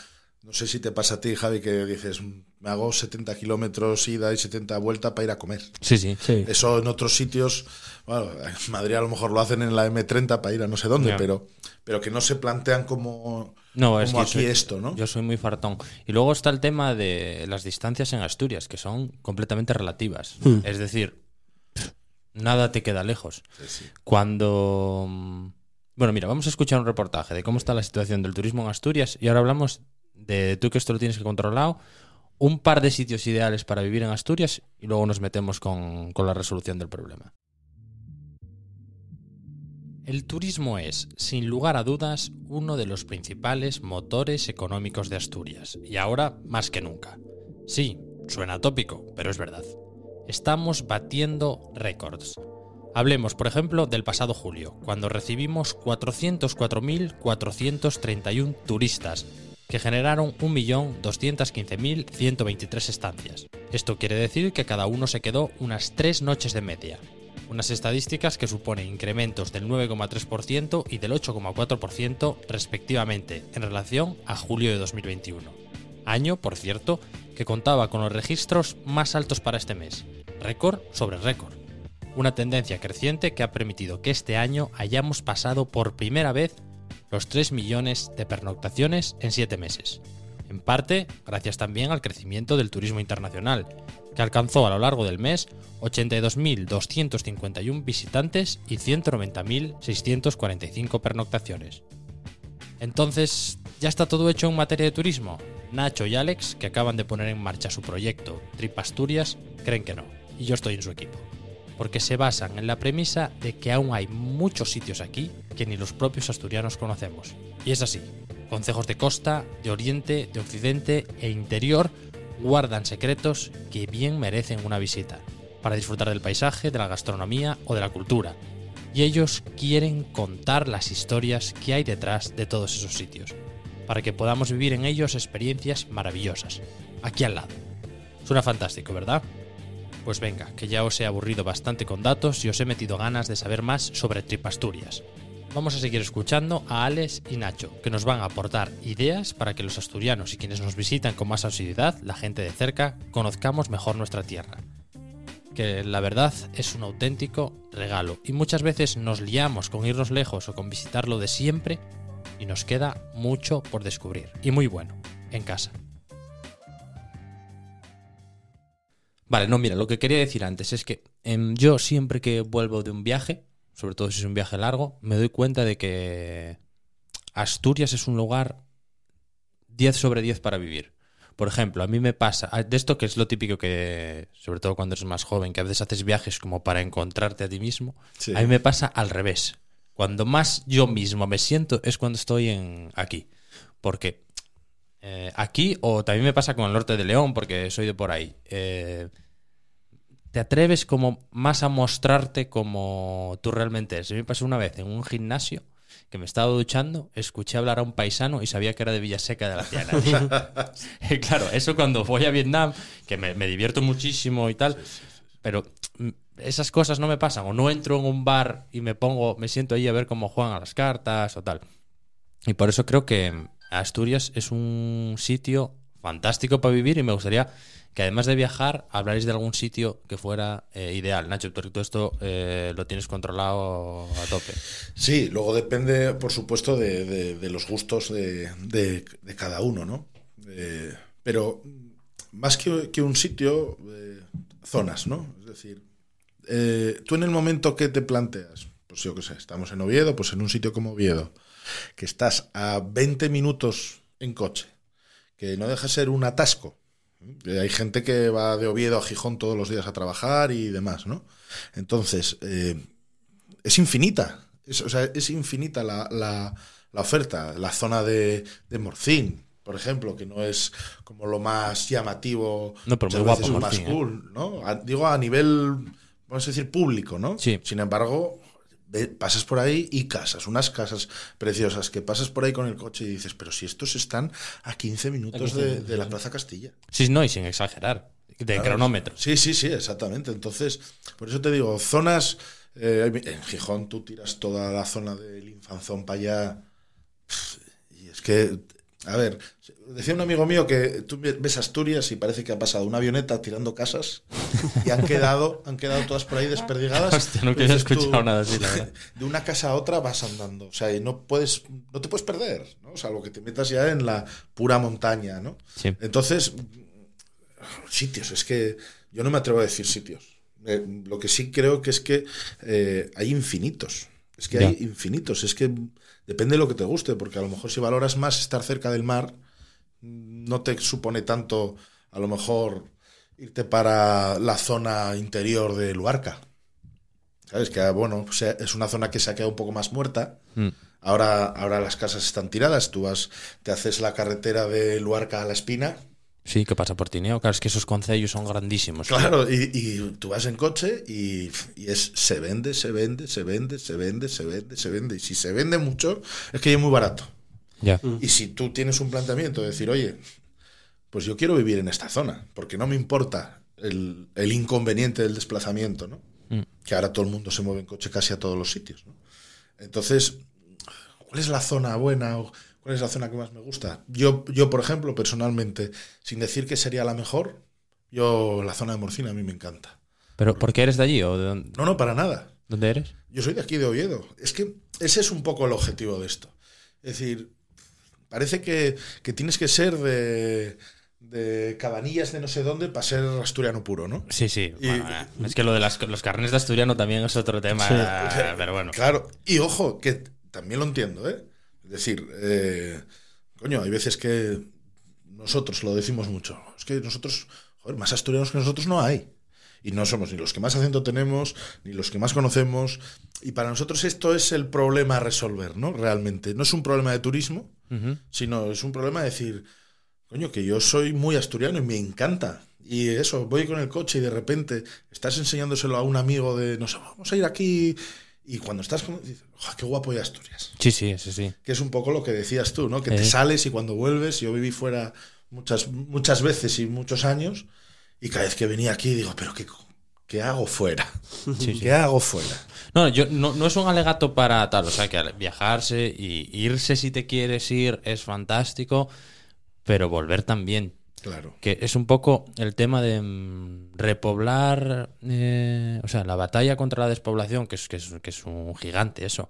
no sé si te pasa a ti, Javi, que dices, me hago setenta kilómetros ida y setenta vuelta para ir a comer. Sí, sí, sí. Eso en otros sitios, bueno, en Madrid a lo mejor lo hacen en la eme treinta para ir a no sé dónde, yeah. pero, pero que no se plantean como, no, como es que aquí soy, esto, ¿no? Yo soy muy fartón. Y luego está el tema de las distancias en Asturias, que son completamente relativas. Mm. Es decir, nada te queda lejos. Sí, sí. Cuando... Bueno, mira, vamos a escuchar un reportaje de cómo está la situación del turismo en Asturias y ahora hablamos de, tú que esto lo tienes que controlar, un par de sitios ideales para vivir en Asturias y luego nos metemos con, con la resolución del problema. El turismo es, sin lugar a dudas, uno de los principales motores económicos de Asturias y ahora más que nunca. Sí, suena tópico, pero es verdad. Estamos batiendo récords. Hablemos, por ejemplo, del pasado julio, cuando recibimos cuatrocientos cuatro mil cuatrocientos treinta y uno turistas, que generaron un millón doscientos quince mil ciento veintitrés estancias. Esto quiere decir que cada uno se quedó unas tres noches de media, unas estadísticas que suponen incrementos del nueve coma tres por ciento y del ocho coma cuatro por ciento respectivamente en relación a julio de dos mil veintiuno. Año, por cierto, que contaba con los registros más altos para este mes, récord sobre récord. Una tendencia creciente que ha permitido que este año hayamos pasado por primera vez los tres millones de pernoctaciones en siete meses. En parte, gracias también al crecimiento del turismo internacional, que alcanzó a lo largo del mes ochenta y dos mil doscientos cincuenta y uno visitantes y ciento noventa mil seiscientos cuarenta y cinco pernoctaciones. Entonces, ¿ya está todo hecho en materia de turismo? Nacho y Álex, que acaban de poner en marcha su proyecto Tripasturias, creen que no, y yo estoy en su equipo. Porque se basan en la premisa de que aún hay muchos sitios aquí que ni los propios asturianos conocemos. Y es así, concejos de costa, de oriente, de occidente e interior guardan secretos que bien merecen una visita, para disfrutar del paisaje, de la gastronomía o de la cultura. Y ellos quieren contar las historias que hay detrás de todos esos sitios, para que podamos vivir en ellos experiencias maravillosas, aquí al lado. Suena fantástico, ¿verdad? Pues venga, que ya os he aburrido bastante con datos y os he metido ganas de saber más sobre Tripasturias. vamos a seguir escuchando a Álex y Nacho, que nos van a aportar ideas para que los asturianos y quienes nos visitan con más asiduidad, la gente de cerca, conozcamos mejor nuestra tierra. Que la verdad es un auténtico regalo y muchas veces nos liamos con irnos lejos o con visitar lo de siempre y nos queda mucho por descubrir y muy bueno, en casa. Vale, no, mira, lo que quería decir antes es que eh, yo siempre que vuelvo de un viaje, sobre todo si es un viaje largo, me doy cuenta de que Asturias es un lugar diez sobre diez para vivir. Por ejemplo, a mí me pasa, de esto que es lo típico que, sobre todo cuando eres más joven, que a veces haces viajes como para encontrarte a ti mismo, sí. A mí me pasa al revés. Cuando más yo mismo me siento es cuando estoy en aquí. Porque eh, aquí, o también me pasa con el norte de León, porque soy de por ahí, eh, te atreves como más a mostrarte como tú realmente eres. A mí me pasó una vez en un gimnasio que me estaba duchando, escuché hablar a un paisano y sabía que era de Villaseca de la Tiana. Y claro, eso cuando voy a Vietnam, que me, me divierto muchísimo y tal, sí, sí, sí. Pero esas cosas no me pasan. O no entro en un bar y me pongo, me siento ahí a ver cómo juegan a las cartas o tal. Y por eso creo que Asturias es un sitio fantástico para vivir y me gustaría que además de viajar, hablaréis de algún sitio que fuera eh, ideal. Nacho, tú esto eh, lo tienes controlado a tope. Sí, luego depende, por supuesto, de, de, de los gustos de, de, de cada uno, ¿no? Eh, pero más que, que un sitio, eh, zonas, ¿no? Es decir, eh, tú en el momento que te planteas, pues yo qué sé, estamos en Oviedo, pues en un sitio como Oviedo, que estás a veinte minutos en coche, que no deja de ser un atasco. Hay gente que va de Oviedo a Gijón todos los días a trabajar y demás, ¿no? Entonces, eh, es infinita. Es, o sea, es infinita la, la, la oferta. La zona de, de Morcín, por ejemplo, que no es como lo más llamativo. No, pero muy guapo Morcín, más cool, ¿no? A, digo, a nivel, vamos a decir, público, ¿no? Sí. Sin embargo, pasas por ahí y casas, unas casas preciosas que pasas por ahí con el coche y dices, pero si estos están a quince minutos de, de la Plaza Castilla. Sí, no, y sin exagerar, de claro, cronómetro. Sí, sí, sí, exactamente. Entonces, por eso te digo, zonas, eh, en Gijón tú tiras toda la zona del Infanzón para allá y es que, a ver, decía un amigo mío que tú ves Asturias y parece que ha pasado una avioneta tirando casas y han quedado han quedado todas por ahí desperdigadas. Hostia, no había escuchado tú, nada así, la verdad. De una casa a otra vas andando, o sea, y no puedes no te puedes perder, ¿no? O sea, lo que te metas ya en la pura montaña, ¿no? Sí. Entonces, sitios, es que yo no me atrevo a decir sitios. Eh, lo que sí creo que es que eh, hay infinitos. Es que ya. Hay infinitos, es que depende de lo que te guste, porque a lo mejor si valoras más estar cerca del mar, no te supone tanto a lo mejor irte para la zona interior de Luarca. ¿Sabes? Que bueno, pues es una zona que se ha quedado un poco más muerta. Mm. Ahora, ahora las casas están tiradas, tú vas, te haces la carretera de Luarca a La Espina. Sí, que pasa por Tineo, claro, es que esos concellos son grandísimos. Claro, y, y tú vas en coche y, y es se vende, se vende, se vende, se vende, se vende, se vende. Y si se vende mucho, es que es muy barato. Ya. Y si tú tienes un planteamiento de decir, oye, pues yo quiero vivir en esta zona, porque no me importa el, el inconveniente del desplazamiento, ¿no? Mm. Que ahora todo el mundo se mueve en coche casi a todos los sitios, ¿no? Entonces, ¿cuál es la zona buena o ¿Cuál es la zona que más me gusta? Yo, yo, por ejemplo, personalmente, sin decir que sería la mejor, yo la zona de Morcín a mí me encanta. ¿Pero por qué eres de allí? O de dónde? No, no, para nada. ¿Dónde eres? Yo soy de aquí, de Oviedo. Es que ese es un poco el objetivo de esto. Es decir, parece que, que tienes que ser de, de Cabanillas de no sé dónde para ser asturiano puro, ¿no? Sí, sí. Y, bueno, es que lo de las, los carnés de asturiano también es otro tema, sí. Pero bueno. Claro, y ojo, que también lo entiendo, ¿eh? Es decir, eh, coño, hay veces que nosotros lo decimos mucho. Es que nosotros, joder, más asturianos que nosotros no hay. Y no somos ni los que más acento tenemos, ni los que más conocemos. Y para nosotros esto es el problema a resolver, ¿no? Realmente. No es un problema de turismo, uh-huh. Sino es un problema de decir, coño, que yo soy muy asturiano y me encanta. Y eso, voy con el coche y de repente estás enseñándoselo a un amigo de, no sé, vamos a ir aquí. Y cuando estás con... dices, oh, qué guapo hay Asturias. Sí, sí, sí, sí. Que es un poco lo que decías tú, ¿no? Que eh. te sales y cuando vuelves... Yo viví fuera muchas, muchas veces y muchos años. Y cada vez que venía aquí digo, pero qué, ¿qué hago fuera? Sí, ¿Qué sí. hago fuera? No, yo, no, no es un alegato para tal, o sea, que viajarse y irse si te quieres ir es fantástico, pero volver también. Claro. Que es un poco el tema de mm, repoblar, eh, o sea, la batalla contra la despoblación, que es, que, es, que es un gigante eso.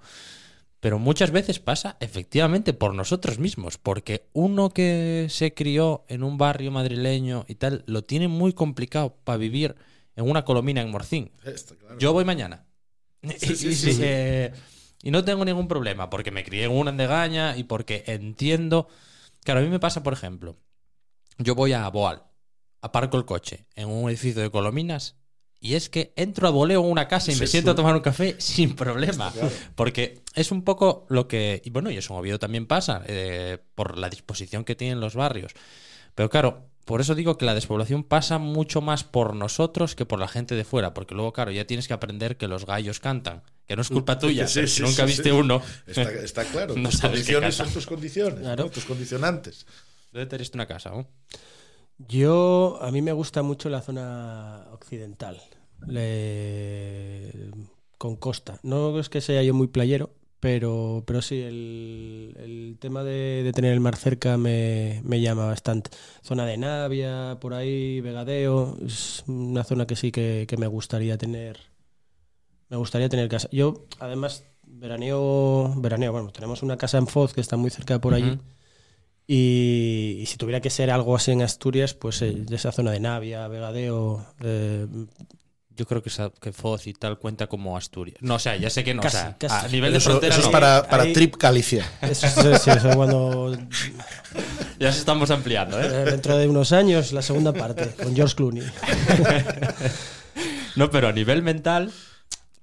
Pero muchas veces pasa, efectivamente, por nosotros mismos, porque uno que se crió en un barrio madrileño y tal, lo tiene muy complicado para vivir en una colomina en Morcín. Esto, claro. Yo voy mañana. Sí, y, sí, y, sí, sí. Eh, y no tengo ningún problema, porque me crié en una en Degaña y porque entiendo... Claro, a mí me pasa, por ejemplo... Yo voy a Boal, aparco el coche en un edificio de colominas y es que entro a voleo en una casa y sí, me siento sí. a tomar un café sin problema. Claro. Porque es un poco lo que... Y bueno, y eso en Oviedo también pasa, eh, por la disposición que tienen los barrios. Pero claro, por eso digo que la despoblación pasa mucho más por nosotros que por la gente de fuera. Porque luego, claro, ya tienes que aprender que los gallos cantan. Que no es culpa tuya, sí, sí, nunca sí, viste sí. uno. Está, está claro, no tus condiciones son tus condiciones, claro. ¿no? Tus condicionantes. Debe tener una casa, ¿no? Yo, a mí me gusta mucho la zona occidental, le... con costa. No es que sea yo muy playero, pero, pero sí, el, el tema de, de tener el mar cerca me, me llama bastante. Zona de Navia, por ahí, Vegadeo, es una zona que sí que, que me gustaría tener. Me gustaría tener casa. Yo, además, veraneo, veraneo, bueno, tenemos una casa en Foz que está muy cerca por uh-huh. allí. Y, y si tuviera que ser algo así en Asturias, pues eh, de esa zona de Navia, Vegadeo... Eh, yo creo que, esa, que Foz y tal cuenta como Asturias. No, o sea, ya sé que no. Casi, o sea, casi. A nivel de eso, frontera eso no. Es para, para ahí, Trip Galicia. Eso, eso, eso, eso cuando... Ya se estamos ampliando, ¿eh? Dentro de unos años, la segunda parte, con George Clooney. No, pero a nivel mental,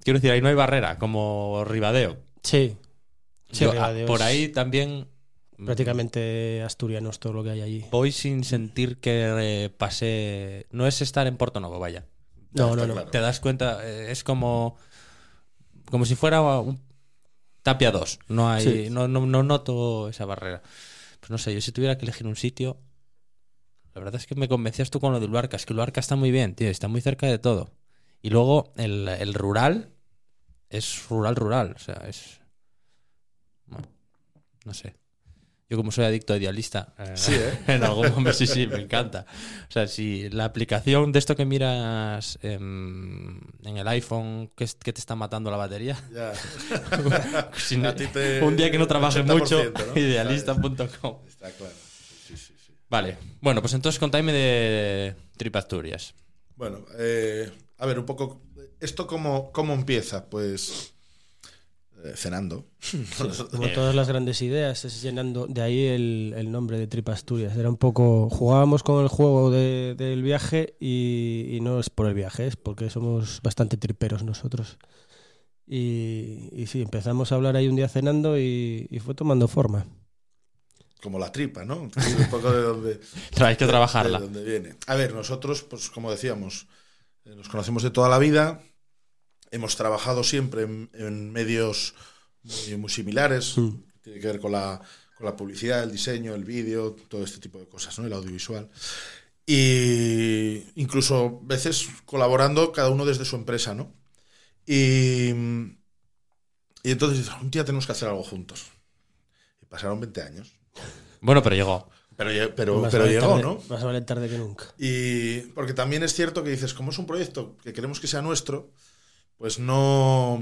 quiero decir, ahí no hay barrera, como Ribadeo. Sí. sí yo, a, por ahí también... Prácticamente asturianos todo lo que hay allí. Voy sin sentir que eh, pasé... No es estar en Portonovo, vaya. No, no, no. Claro. Te das cuenta, es como como si fuera un Tapia dos. No hay sí. no, no, no noto esa barrera. Pues no sé, yo si tuviera que elegir un sitio... La verdad es que me convencías tú con lo de Luarca. Es que Luarca está muy bien, tío. Está muy cerca de todo. Y luego el, el rural es rural, rural. O sea, es... Bueno, no sé. Yo como soy adicto idealista, eh, sí, ¿eh? En algún momento sí, sí, me encanta. O sea, si la aplicación de esto que miras eh, en el iPhone, que, es, que te está matando la batería, ya. Si no, te, un día que no trabajes mucho, ¿no? idealista punto com. Está claro. Sí, sí, sí. Vale, bueno, pues entonces contadme de Tripasturias. Bueno, eh, a ver, un poco, ¿esto cómo, cómo empieza? Pues... cenando. Como todas las grandes ideas, es llenando de ahí el, el nombre de Tripasturias. Era un poco, jugábamos con el juego de, del viaje y, y no es por el viaje, es porque somos bastante triperos nosotros. Y, y sí, empezamos a hablar ahí un día cenando y, y fue tomando forma. Como la tripa, ¿no? Un poco de donde... Traes que trabajarla. De donde viene. A ver, nosotros, pues como decíamos, nos conocemos de toda la vida. Hemos trabajado siempre en, en medios muy, muy similares, mm. tiene que ver con la, con la publicidad, el diseño, el vídeo, todo este tipo de cosas, ¿no? El audiovisual. Y incluso a veces colaborando cada uno desde su empresa, ¿no? Y, y entonces un día tenemos que hacer algo juntos. Y pasaron veinte años. Bueno, pero llegó. Pero, pero, pero vale llegó, tarde, ¿no? Más vale tarde que nunca. Y porque también es cierto que dices, como es un proyecto que queremos que sea nuestro, pues no,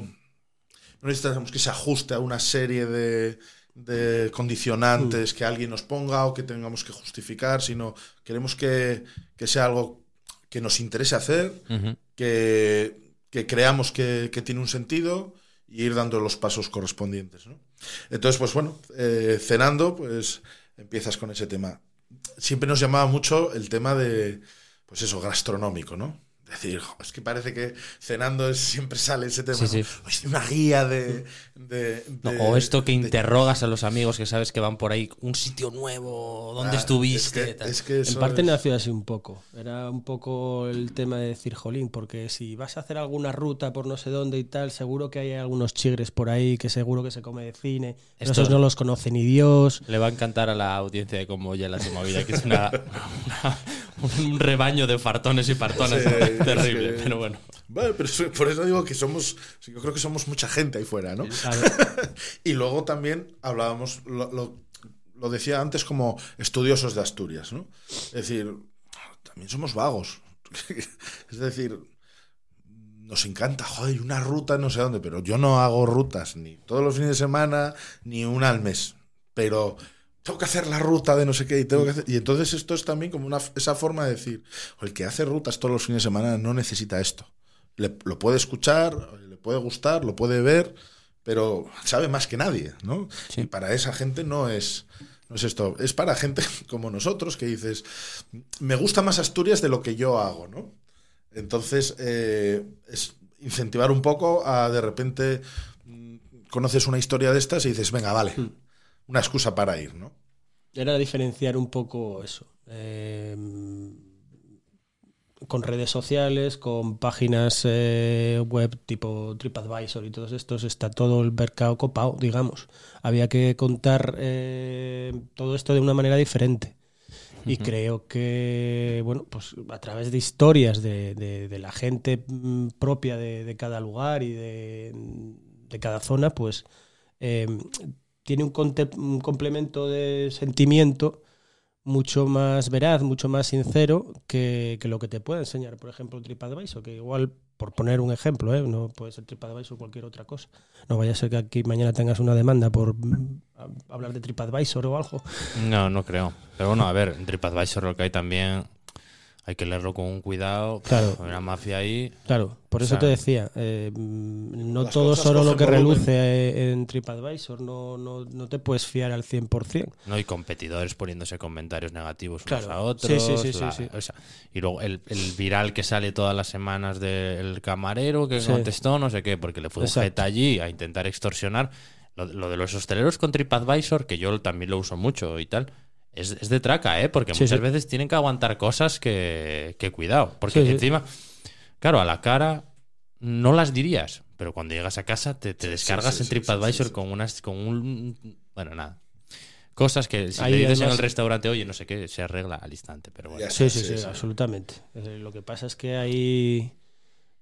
no necesitamos que se ajuste a una serie de, de condicionantes mm. que alguien nos ponga o que tengamos que justificar, sino queremos que, que sea algo que nos interese hacer, uh-huh. que, que creamos que, que tiene un sentido y ir dando los pasos correspondientes, ¿no? Entonces, pues bueno, eh, cenando, pues empiezas con ese tema. Siempre nos llamaba mucho el tema de, pues eso, gastronómico, ¿no? Es decir, es que parece que cenando siempre sale ese tema. Sí, sí. Es una guía de... de, de no, o esto que de, interrogas a los amigos que sabes que van por ahí, un sitio nuevo, ¿dónde ah, estuviste? Es que, es que en parte es... nació así un poco. Era un poco el tema de decir, jolín, porque si vas a hacer alguna ruta por no sé dónde y tal, seguro que hay algunos chigres por ahí que seguro que se come de cine. Esto esos no los conoce ni Dios. Le va a encantar a la audiencia de Como ya la Semavilla, que es una... una un rebaño de fartones y fartonas. Sí, terrible, es que... pero bueno. Bueno, pero por eso digo que somos, yo creo que somos mucha gente ahí fuera, ¿no? Sí, claro. Y luego también hablábamos, lo, lo, lo decía antes como estudiosos de Asturias, ¿no? Es decir, también somos vagos. Es decir, nos encanta, joder, una ruta no sé dónde, pero yo no hago rutas ni todos los fines de semana, ni una al mes, pero... tengo que hacer la ruta de no sé qué y tengo que hacer... Y entonces esto es también como una, esa forma de decir, el que hace rutas todos los fines de semana no necesita esto. Le, lo puede escuchar, le puede gustar, lo puede ver, pero sabe más que nadie, ¿no? Sí. Y para esa gente no es, no es esto. Es para gente como nosotros que dices, me gusta más Asturias de lo que yo hago, ¿no? Entonces, eh, es incentivar un poco a, de repente, conoces una historia de estas y dices, venga, vale. Mm. Una excusa para ir, ¿no? Era diferenciar un poco eso. Eh, con redes sociales, con páginas eh, web tipo TripAdvisor y todos estos, está todo el mercado copado, digamos. Había que contar eh, todo esto de una manera diferente. Y uh-huh. creo que, bueno, pues a través de historias de, de, de la gente propia de, de cada lugar y de, de cada zona, pues... Eh, tiene un, conte- un complemento de sentimiento mucho más veraz, mucho más sincero que, que lo que te puede enseñar, por ejemplo, TripAdvisor, que igual, por poner un ejemplo, ¿eh? No puede ser TripAdvisor o cualquier otra cosa. No vaya a ser que aquí mañana tengas una demanda por a, hablar de TripAdvisor o algo. No, no creo. Pero bueno, a ver, en TripAdvisor lo que hay también... hay que leerlo con un cuidado, claro. Hay una mafia ahí. Claro, por eso, o sea, te decía, eh, no todo solo lo que reluce en TripAdvisor, no, no, no te puedes fiar al cien por ciento. No, y competidores poniéndose comentarios negativos unos claro. a otros. Sí, sí, sí, la, sí, sí. O sea, y luego el, el viral que sale todas las semanas del camarero que sí. contestó no sé qué, porque le fue un jeta allí a intentar extorsionar. Lo, lo de los hosteleros con TripAdvisor, que yo también lo uso mucho y tal, Es, es de traca, ¿eh? Porque sí, muchas sí. veces tienen que aguantar cosas que, que cuidado. Porque sí, encima, sí. claro, a la cara no las dirías, pero cuando llegas a casa te, te descargas sí, sí, en sí, TripAdvisor sí, sí, sí. con unas, con un... bueno, nada. Cosas que si ahí le dices además, en el restaurante, oye, no sé qué, se arregla al instante. Pero bueno. Sí, sí, sí, sí, sí, absolutamente. Lo que pasa es que hay,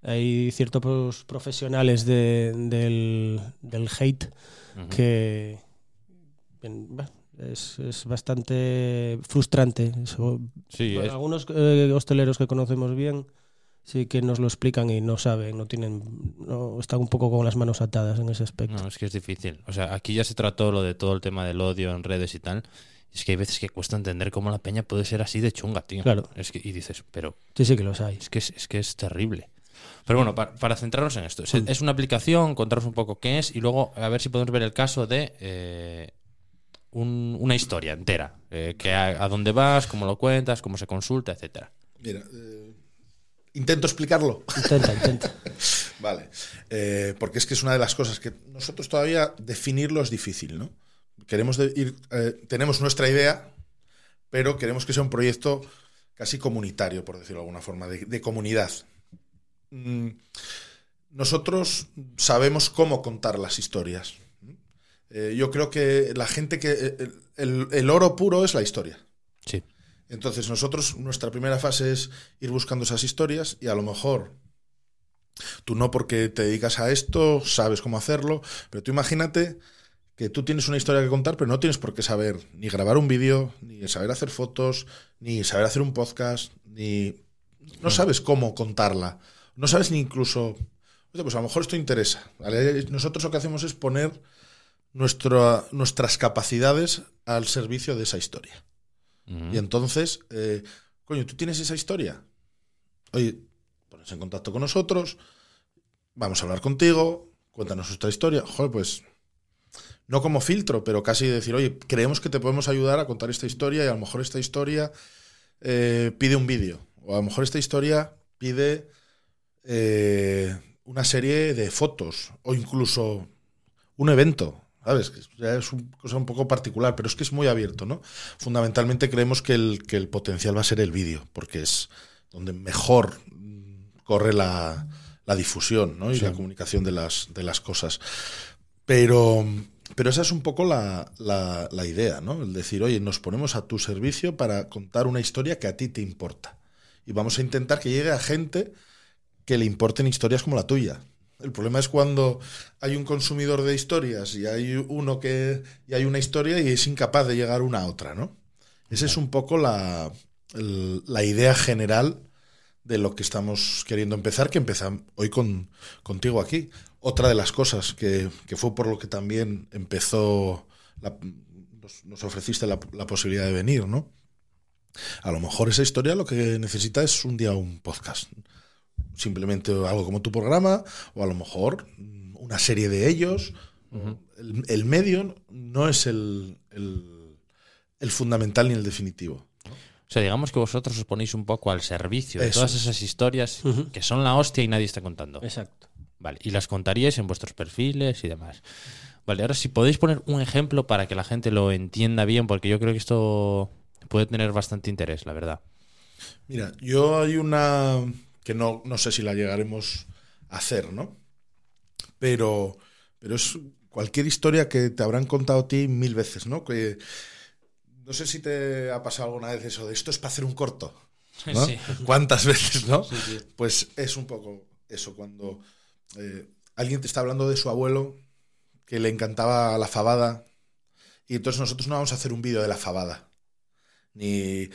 hay ciertos profesionales de, del, del hate uh-huh. que... bueno, Es, es bastante frustrante eso. Sí, bueno, es... algunos eh, hosteleros que conocemos bien sí que nos lo explican y no saben, no tienen, no, están un poco con las manos atadas en ese aspecto. No, es que es difícil. O sea, aquí ya se trató lo de todo el tema del odio en redes y tal. Es que hay veces que cuesta entender cómo la peña puede ser así de chunga, tío. Claro. Es que, y dices, pero... Sí, sí que los hay. Es que es, es, que es terrible. Pero bueno, para, para centrarnos en esto. Es, sí. es una aplicación, contaros un poco qué es y luego a ver si podemos ver el caso de... Eh, Un, una historia entera, eh, que a, a dónde vas, cómo lo cuentas, cómo se consulta, etcétera. Mira, eh, intento explicarlo. Intenta, intenta. Vale, eh, porque es que es una de las cosas que nosotros todavía definirlo es difícil, ¿no? Queremos de ir, eh, tenemos nuestra idea, pero queremos que sea un proyecto casi comunitario, por decirlo de alguna forma, de, de comunidad. Mm, nosotros sabemos cómo contar las historias. Eh, yo creo que la gente que... El, el, el oro puro es la historia. Sí. Entonces nosotros, nuestra primera fase es ir buscando esas historias y a lo mejor tú no porque te dedicas a esto, sabes cómo hacerlo, pero tú imagínate que tú tienes una historia que contar, pero no tienes por qué saber ni grabar un vídeo, ni saber hacer fotos, ni saber hacer un podcast, ni... No sabes cómo contarla. No sabes ni incluso... Pues a lo mejor esto interesa, ¿vale? Nosotros lo que hacemos es poner... Nuestra, nuestras capacidades al servicio de esa historia. Uh-huh. Y entonces, eh, coño, ¿tú tienes esa historia? Oye, pones en contacto con nosotros, vamos a hablar contigo, cuéntanos nuestra historia. Joder, pues, no como filtro, pero casi decir, oye, creemos que te podemos ayudar a contar esta historia y a lo mejor esta historia eh, pide un vídeo. O a lo mejor esta historia pide eh, una serie de fotos o incluso un evento. ¿Sabes? Es una cosa un poco particular, pero es que es muy abierto, ¿no? Fundamentalmente creemos que el, que el potencial va a ser el vídeo, porque es donde mejor corre la, la difusión, ¿no? Y sí. la comunicación de las, de las cosas. Pero Pero esa es un poco la, la, la idea, ¿no? El decir, oye, nos ponemos a tu servicio para contar una historia que a ti te importa. Y vamos a intentar que llegue a gente que le importen historias como la tuya. El problema es cuando hay un consumidor de historias y hay uno que y hay una historia y es incapaz de llegar una a otra, ¿no? Esa es un poco la, el, la idea general de lo que estamos queriendo empezar, que empezamos hoy con, contigo aquí. Otra de las cosas que, que fue por lo que también empezó, la, nos ofreciste la, la posibilidad de venir, ¿no? A lo mejor esa historia lo que necesita es un día un podcast, simplemente algo como tu programa, o a lo mejor una serie de ellos. Uh-huh. el, el medio no es el, el, el fundamental ni el definitivo. O sea, digamos que vosotros os ponéis un poco al servicio de todas esas historias, uh-huh, que son la hostia y nadie está contando. Exacto. Vale, y las contaríais en vuestros perfiles y demás. Vale, ahora si podéis poner un ejemplo para que la gente lo entienda bien, porque yo creo que esto puede tener bastante interés, la verdad. Mira, yo hay una que no, no sé si la llegaremos a hacer, ¿no? Pero, pero es cualquier historia que te habrán contado a ti mil veces, ¿no? Que... No sé si te ha pasado alguna vez eso de esto es para hacer un corto, ¿no? Sí. ¿Cuántas veces, no? Sí, sí. Pues es un poco eso, cuando eh, alguien te está hablando de su abuelo que le encantaba la fabada y entonces nosotros no vamos a hacer un vídeo de la fabada. Ni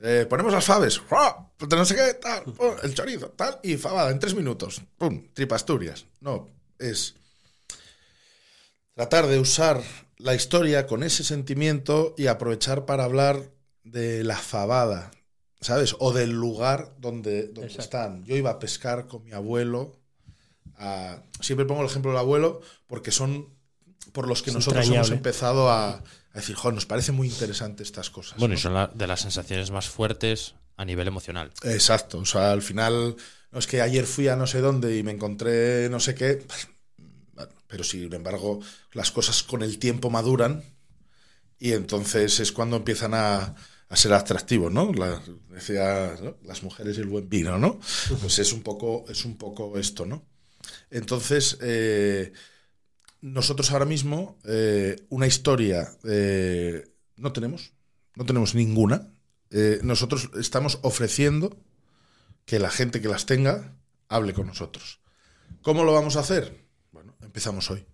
eh, ponemos las faves, ¡oh! No sé qué, tal, ¡oh! El chorizo, tal, y fabada en tres minutos, ¡pum! Tripasturias. No, es tratar de usar la historia con ese sentimiento y aprovechar para hablar de la fabada, ¿sabes? O del lugar donde, donde están. Yo iba a pescar con mi abuelo. A, siempre pongo el ejemplo del abuelo porque son por los que es nosotros entrañable. Hemos empezado a, a decir, jo, nos parece muy interesante estas cosas. Bueno, ¿no? Y son la, de las sensaciones más fuertes a nivel emocional. Exacto. O sea, al final, no es que ayer fui a no sé dónde y me encontré no sé qué... Pero sin embargo, las cosas con el tiempo maduran y entonces es cuando empiezan a, a ser atractivos, ¿no? La, decía, ¿no? Las mujeres y el buen vino, ¿no? Pues es un poco, es un poco esto, ¿no? Entonces, eh, nosotros ahora mismo eh, una historia eh, no tenemos, no tenemos ninguna. Eh, nosotros estamos ofreciendo que la gente que las tenga hable con nosotros. ¿Cómo lo vamos a hacer? Empezamos hoy,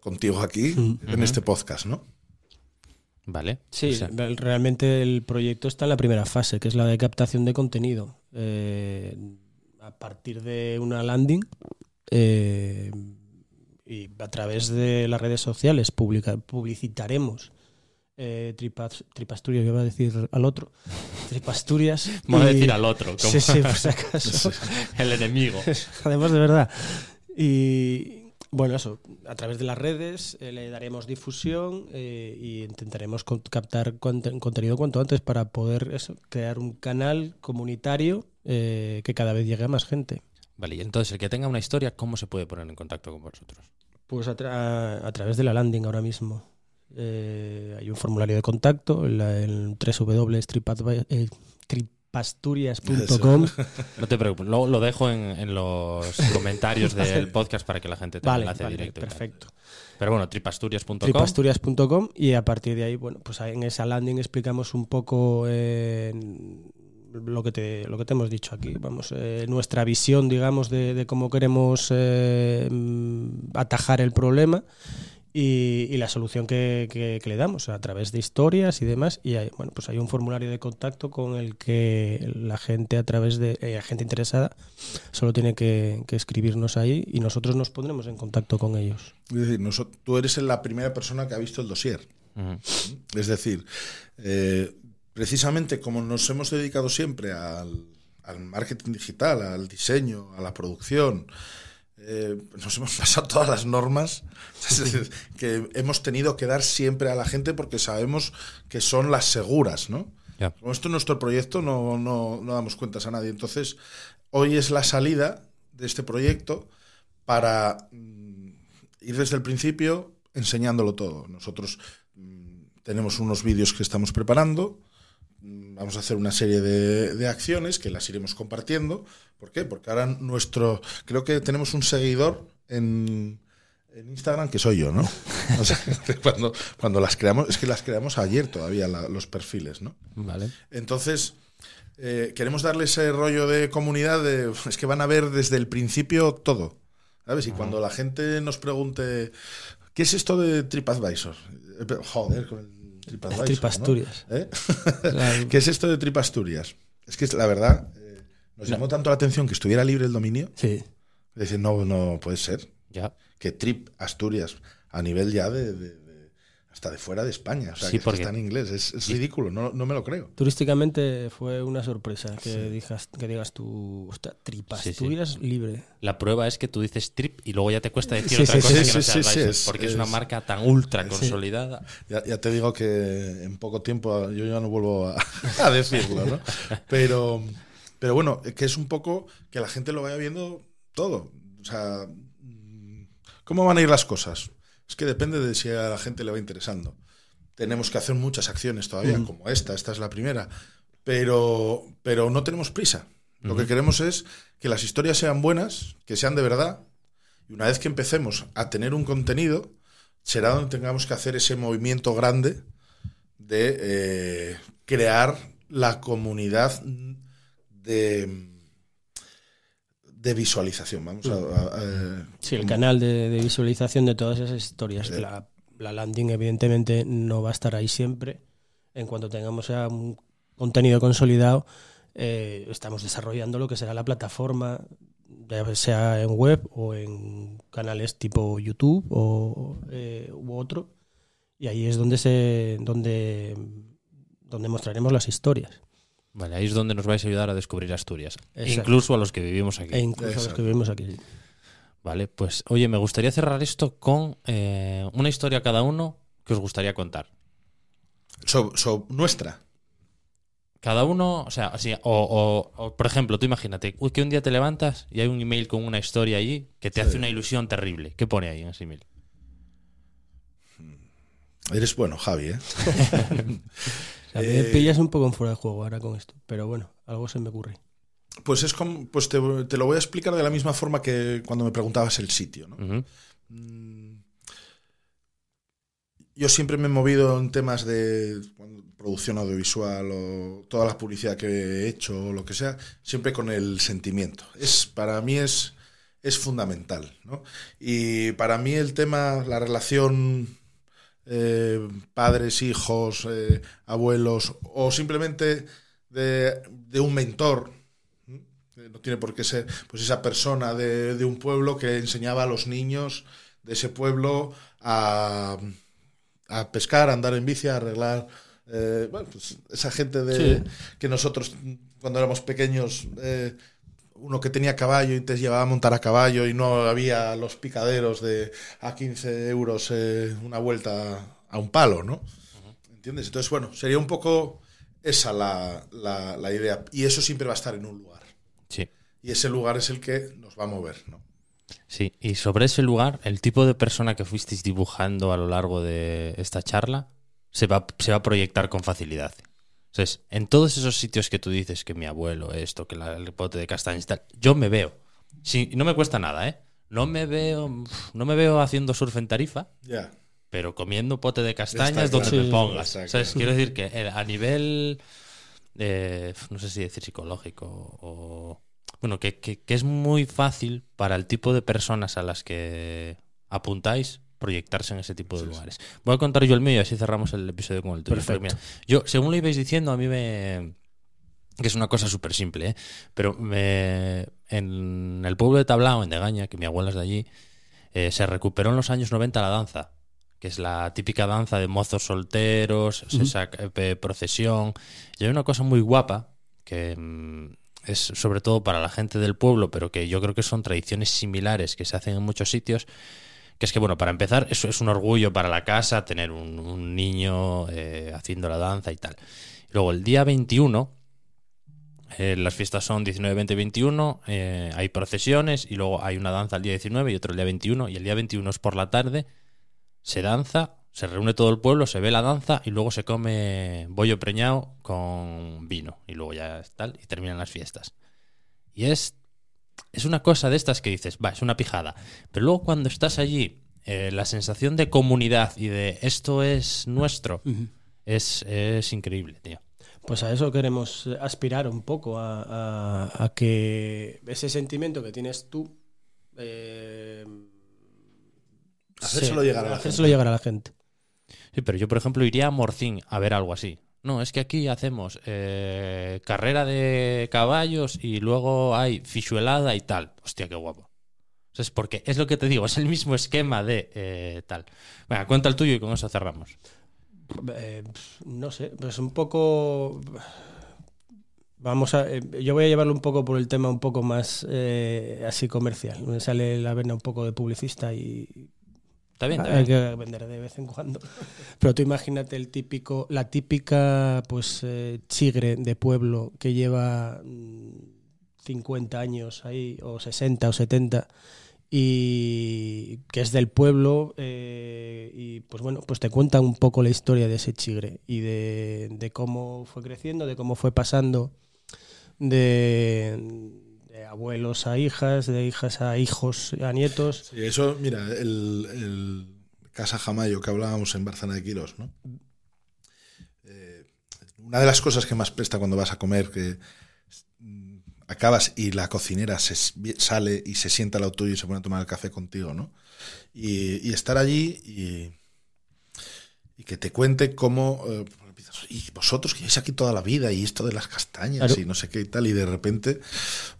contigo aquí, uh-huh, en este podcast, ¿no? Vale. Sí, o sea, realmente el proyecto está en la primera fase, que es la de captación de contenido. Eh, a partir de una landing eh, y a través de las redes sociales publica, publicitaremos eh, Tripast- Tripasturias, yo iba a decir al otro. Tripasturias. Voy a decir al otro. Como sí, sí, por si acaso. El enemigo. Además, de verdad. Y... Bueno, eso, a través de las redes eh, le daremos difusión eh, y intentaremos con- captar conten- contenido cuanto antes para poder eso, crear un canal comunitario eh, que cada vez llegue a más gente. Vale, y entonces el que tenga una historia, ¿cómo se puede poner en contacto con vosotros? Pues a, tra- a través de la landing ahora mismo. Eh, hay un formulario de contacto la, en doble u doble u doble u punto trip advisor punto com. Asturias punto com. No te preocupes, lo, lo dejo en, en los comentarios del podcast para que la gente te vale, enlace vale, directo. Perfecto. Pero bueno, tripasturias punto com. tripasturias punto com y a partir de ahí, bueno, pues en esa landing explicamos un poco eh, lo que te lo que te hemos dicho aquí. Vamos, eh, nuestra visión, digamos, de, de cómo queremos eh, atajar el problema. Y, y la solución que, que, que le damos a través de historias y demás. Y hay, bueno, pues hay un formulario de contacto con el que la gente a través de eh, la gente interesada solo tiene que, que escribirnos ahí y nosotros nos pondremos en contacto con ellos. Es decir, nosotros, tú eres la primera persona que ha visto el dossier. Uh-huh. Es decir, eh, precisamente como nos hemos dedicado siempre al, al marketing digital, al diseño, a la producción... Eh, nos hemos pasado todas las normas que hemos tenido que dar siempre a la gente porque sabemos que son las seguras, ¿no? Yeah. Como esto es nuestro proyecto, no, no, no damos cuentas a nadie. Entonces, hoy es la salida de este proyecto para mm, ir desde el principio enseñándolo todo. Nosotros mm, tenemos unos vídeos que estamos preparando. Vamos a hacer una serie de, de acciones que las iremos compartiendo. ¿Por qué? Porque ahora nuestro... Creo que tenemos un seguidor en, en Instagram que soy yo, ¿no? O sea, cuando, cuando las creamos, es que las creamos ayer todavía, la, los perfiles, ¿no? Vale. Entonces, eh, queremos darle ese rollo de comunidad, de, es que van a ver desde el principio todo, ¿sabes? Y ah. cuando la gente nos pregunte, ¿qué es esto de TripAdvisor? Joder, con el TripAdvisor. Tripasturias. ¿No? ¿Eh? Claro. ¿Qué es esto de Tripasturias? Es que la verdad, eh, nos no. llamó tanto la atención que estuviera libre el dominio. Sí. Decir, no, no puede ser. Ya. Que Trip Asturias, a nivel ya de, de, de hasta de fuera de España, o sea, sí, que porque está en inglés, es, es ridículo, no, no me lo creo. Turísticamente fue una sorpresa que, sí. digas, que digas tú, hostia, Trip Asturias sí, sí. libre. La prueba es que tú dices Trip y luego ya te cuesta decir sí, otra sí, cosa sí, que sí, no sea sí, sí, es, porque es, es una marca tan ultra consolidada. Sí. Ya, ya te digo que en poco tiempo yo ya no vuelvo a, a decirlo, ¿no? Pero, pero bueno, que es un poco que la gente lo vaya viendo todo, o sea, ¿cómo van a ir las cosas? Es que depende de si a la gente le va interesando. Tenemos que hacer muchas acciones todavía, uh-huh. como esta, esta es la primera, pero, pero no tenemos prisa. Lo uh-huh. que queremos es que las historias sean buenas, que sean de verdad, y una vez que empecemos a tener un contenido, será donde tengamos que hacer ese movimiento grande de eh, crear la comunidad de... de visualización, vamos a, a, a sí, el canal de, de visualización de todas esas historias. Eh, la, la landing, evidentemente, no va a estar ahí siempre. En cuanto tengamos ya un contenido consolidado, eh, estamos desarrollando lo que será la plataforma, ya sea en web o en canales tipo YouTube o eh, u otro. Y ahí es donde se, donde, donde mostraremos las historias. Vale, ahí es donde nos vais a ayudar a descubrir Asturias. Exacto. Incluso a los que vivimos aquí. E incluso Exacto. a los que vivimos aquí. Vale, pues oye, me gustaría cerrar esto con eh, una historia cada uno que os gustaría contar. So, so, nuestra. Cada uno, o sea, así, o, o, o por ejemplo, tú imagínate uy, que un día te levantas y hay un email con una historia allí que te sí. hace una ilusión terrible. ¿Qué pone ahí en ese email? Eres bueno, Javi, ¿eh? A mí me pillas un poco en fuera de juego ahora con esto, pero bueno, algo se me ocurre. Pues es como, pues te, te lo voy a explicar de la misma forma que cuando me preguntabas el sitio, ¿no? Uh-huh. Yo siempre me he movido en temas de producción audiovisual o toda la publicidad que he hecho o lo que sea, siempre con el sentimiento. Es, para mí es, es fundamental, ¿no? Y para mí el tema, la relación... Eh, padres, hijos, eh, abuelos o simplemente de, de un mentor, no tiene por qué ser pues esa persona de, de un pueblo que enseñaba a los niños de ese pueblo a, a pescar, a andar en bici, a arreglar eh, bueno, pues esa gente de sí. que nosotros cuando éramos pequeños eh, uno que tenía caballo y te llevaba a montar a caballo y no había los picaderos de a quince euros eh, una vuelta a un palo, ¿no? Uh-huh. ¿Entiendes? Entonces, bueno, sería un poco esa la, la, la idea. Y eso siempre va a estar en un lugar. Sí. Y ese lugar es el que nos va a mover, ¿no? Sí, y sobre ese lugar, el tipo de persona que fuisteis dibujando a lo largo de esta charla se va, se va a proyectar con facilidad. Entonces, en todos esos sitios que tú dices que mi abuelo, esto, que la, el pote de castañas y tal, yo me veo. Sí, no me cuesta nada, ¿eh? No me veo, no me veo haciendo surf en Tarifa, yeah. pero comiendo pote de castañas donde claro. me pongas. Sí, ¿sabes? Claro. Quiero decir que a nivel, eh, no sé si decir psicológico o... Bueno, que, que, que es muy fácil para el tipo de personas a las que apuntáis proyectarse en ese tipo de sí, lugares. Sí. Voy a contar yo el mío y así cerramos el episodio con el tuyo. Perfecto. Mira, yo, según lo ibais diciendo, a mí me... que es una cosa súper simple, ¿eh? Pero me... en el pueblo de Tablao, en Degaña, que mi abuela es de allí, eh, se recuperó en los años noventa la danza, que es la típica danza de mozos solteros, uh-huh. esa procesión. Y hay una cosa muy guapa que... Mmm, es sobre todo para la gente del pueblo, pero que yo creo que son tradiciones similares que se hacen en muchos sitios. Que es que, bueno, para empezar, eso es un orgullo para la casa, tener un, un niño eh, haciendo la danza y tal. Luego, el día veintiuno, eh, las fiestas son diecinueve, veinte, veintiuno, eh, hay procesiones y luego hay una danza el día diecinueve y otro el día veintiuno. Y el día veintiuno es por la tarde, se danza, se reúne todo el pueblo, se ve la danza y luego se come bollo preñado con vino. Y luego ya tal, y terminan las fiestas. Y es... Es una cosa de estas que dices, va, es una pijada. Pero luego cuando estás allí eh, la sensación de comunidad y de esto es nuestro, uh-huh, es, es increíble, tío. Pues a eso queremos aspirar un poco, a, a, a que ese sentimiento que tienes tú, eh, hacérselo, sí, llegar, a la hacérselo gente. llegar a la gente. Sí, pero yo, por ejemplo, iría a Morcín a ver algo así. No, es que aquí hacemos eh, carrera de caballos y luego hay fichuelada y tal. Hostia, qué guapo. Es porque es lo que te digo, es el mismo esquema de eh, tal. Venga, cuenta el tuyo y con eso cerramos. Eh, no sé, pues un poco vamos a eh, yo voy a llevarlo un poco por el tema un poco más eh, así comercial. Me sale la vena un poco de publicista y está bien, está bien. Hay que vender de vez en cuando. Pero tú imagínate el típico la típica pues eh, chigre de pueblo que lleva cincuenta años ahí o sesenta o setenta y que es del pueblo, eh, y pues bueno, pues te cuentan un poco la historia de ese chigre y de, de cómo fue creciendo, de cómo fue pasando de, de abuelos a hijas, de hijas a hijos, a nietos. Sí, eso, mira, el, el Casa Xamayo que hablábamos en Barzana de Quirós, ¿no? Eh, una de las cosas que más presta cuando vas a comer, que acabas y la cocinera se sale y se sienta al lado tuyo y se pone a tomar el café contigo, ¿no? Y, y estar allí y, y que te cuente cómo eh, y vosotros que lleváis aquí toda la vida y esto de las castañas, claro, y no sé qué y tal, y de repente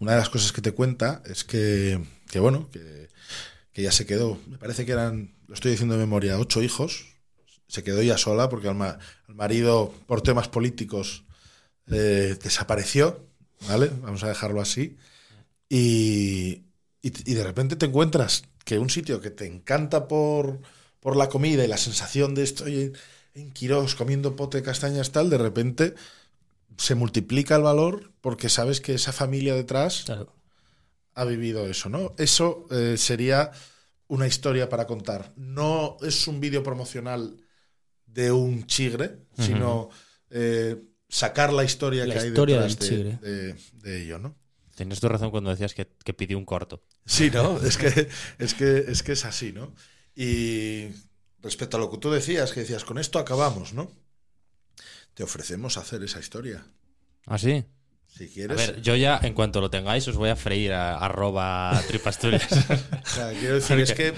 una de las cosas que te cuenta es que, que bueno, que, que ya se quedó, me parece que eran, lo estoy diciendo de memoria, ocho hijos, se quedó ya sola porque al, ma- al marido por temas políticos eh, desapareció, ¿vale? Vamos a dejarlo así. Y, y, y de repente te encuentras que un sitio que te encanta por, por la comida y la sensación de estoy en Quirós comiendo pote, castañas, tal, de repente se multiplica el valor porque sabes que esa familia detrás, claro, ha vivido eso, ¿no? Eso eh, sería una historia para contar. No es un vídeo promocional de un chigre, uh-huh, sino... Eh, sacar la historia la que historia hay detrás de, de, de ello, ¿no? Tienes tu razón cuando decías que, que pidió un corto. Sí, ¿no? es, que, es, que, es que es así, ¿no? Y respecto a lo que tú decías, que decías, con esto acabamos, ¿no? Te ofrecemos hacer esa historia. ¿Ah, sí? Si quieres. A ver, yo ya, en cuanto lo tengáis, os voy a freír a arroba Tripasturias. O sea, quiero decir, porque es que...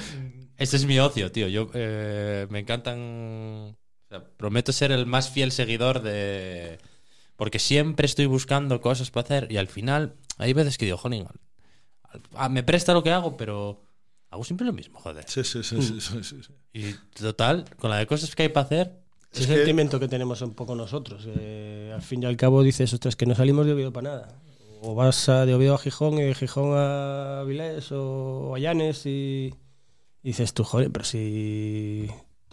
Este es mi ocio, tío. Yo eh, me encantan... Prometo ser el más fiel seguidor de... Porque siempre estoy buscando cosas para hacer y al final hay veces que digo, joder, me presta lo que hago, pero hago siempre lo mismo, joder. Sí, sí, sí. sí, sí, sí. Y total, con la de cosas que hay para hacer... Es el sentimiento que... que tenemos un poco nosotros. Eh, al fin y al cabo dices, ostras, que no salimos de Oviedo para nada. O vas a, de Oviedo a Gijón y de Gijón a Avilés o a Llanes y, y dices tú, joder, pero si...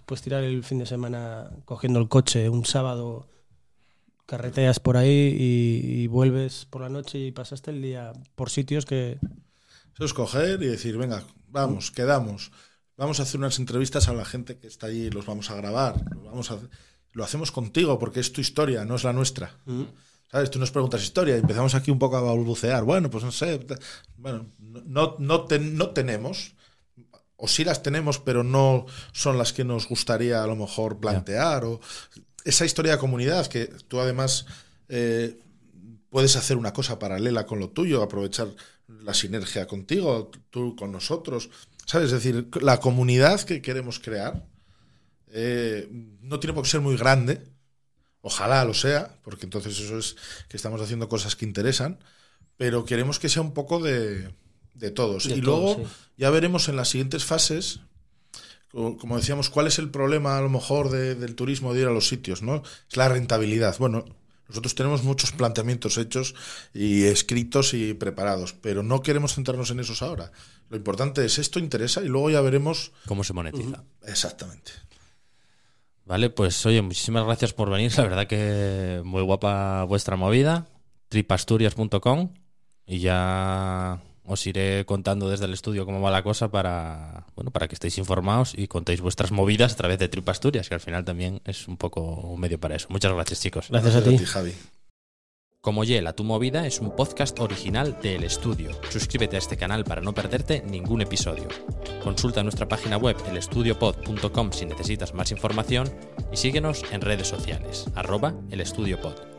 Puedes tirar el fin de semana cogiendo el coche un sábado, carreteas por ahí y, y vuelves por la noche y pasaste el día por sitios que... Eso es coger y decir, venga, vamos, quedamos, vamos a hacer unas entrevistas a la gente que está allí, los vamos a grabar, los vamos a... lo hacemos contigo porque es tu historia, no es la nuestra. Uh-huh. ¿Sabes? Tú nos preguntas historia y empezamos aquí un poco a balbucear. Bueno, pues no sé, bueno, no, no, te, no tenemos... O sí las tenemos, pero no son las que nos gustaría a lo mejor plantear. Yeah. O esa historia de comunidad, que tú además eh, puedes hacer una cosa paralela con lo tuyo, aprovechar la sinergia contigo, tú con nosotros. ¿Sabes? Es decir, la comunidad que queremos crear eh, no tiene por qué ser muy grande. Ojalá lo sea, porque entonces eso es que estamos haciendo cosas que interesan. Pero queremos que sea un poco de... de todos. De y todos, luego sí. Ya veremos en las siguientes fases, como decíamos, cuál es el problema a lo mejor de, del turismo de ir a los sitios, ¿no? Es la rentabilidad. Bueno, nosotros tenemos muchos planteamientos hechos y escritos y preparados, pero no queremos centrarnos en esos ahora. Lo importante es esto interesa y luego ya veremos... cómo se monetiza. Uh-huh. Exactamente. Vale, pues oye, muchísimas gracias por venir. La verdad que muy guapa vuestra movida. tripasturias punto com y ya... Os iré contando desde el estudio cómo va la cosa para, bueno, para que estéis informados y contéis vuestras movidas a través de TripAsturias, que al final también es un poco un medio para eso. Muchas gracias, chicos. Gracias, gracias a ti, a ti Javi. Como Yela, tu movida es un podcast original de El Estudio. Suscríbete a este canal para no perderte ningún episodio. Consulta nuestra página web el estudio pod punto com si necesitas más información y síguenos en redes sociales, arroba elestudiopod.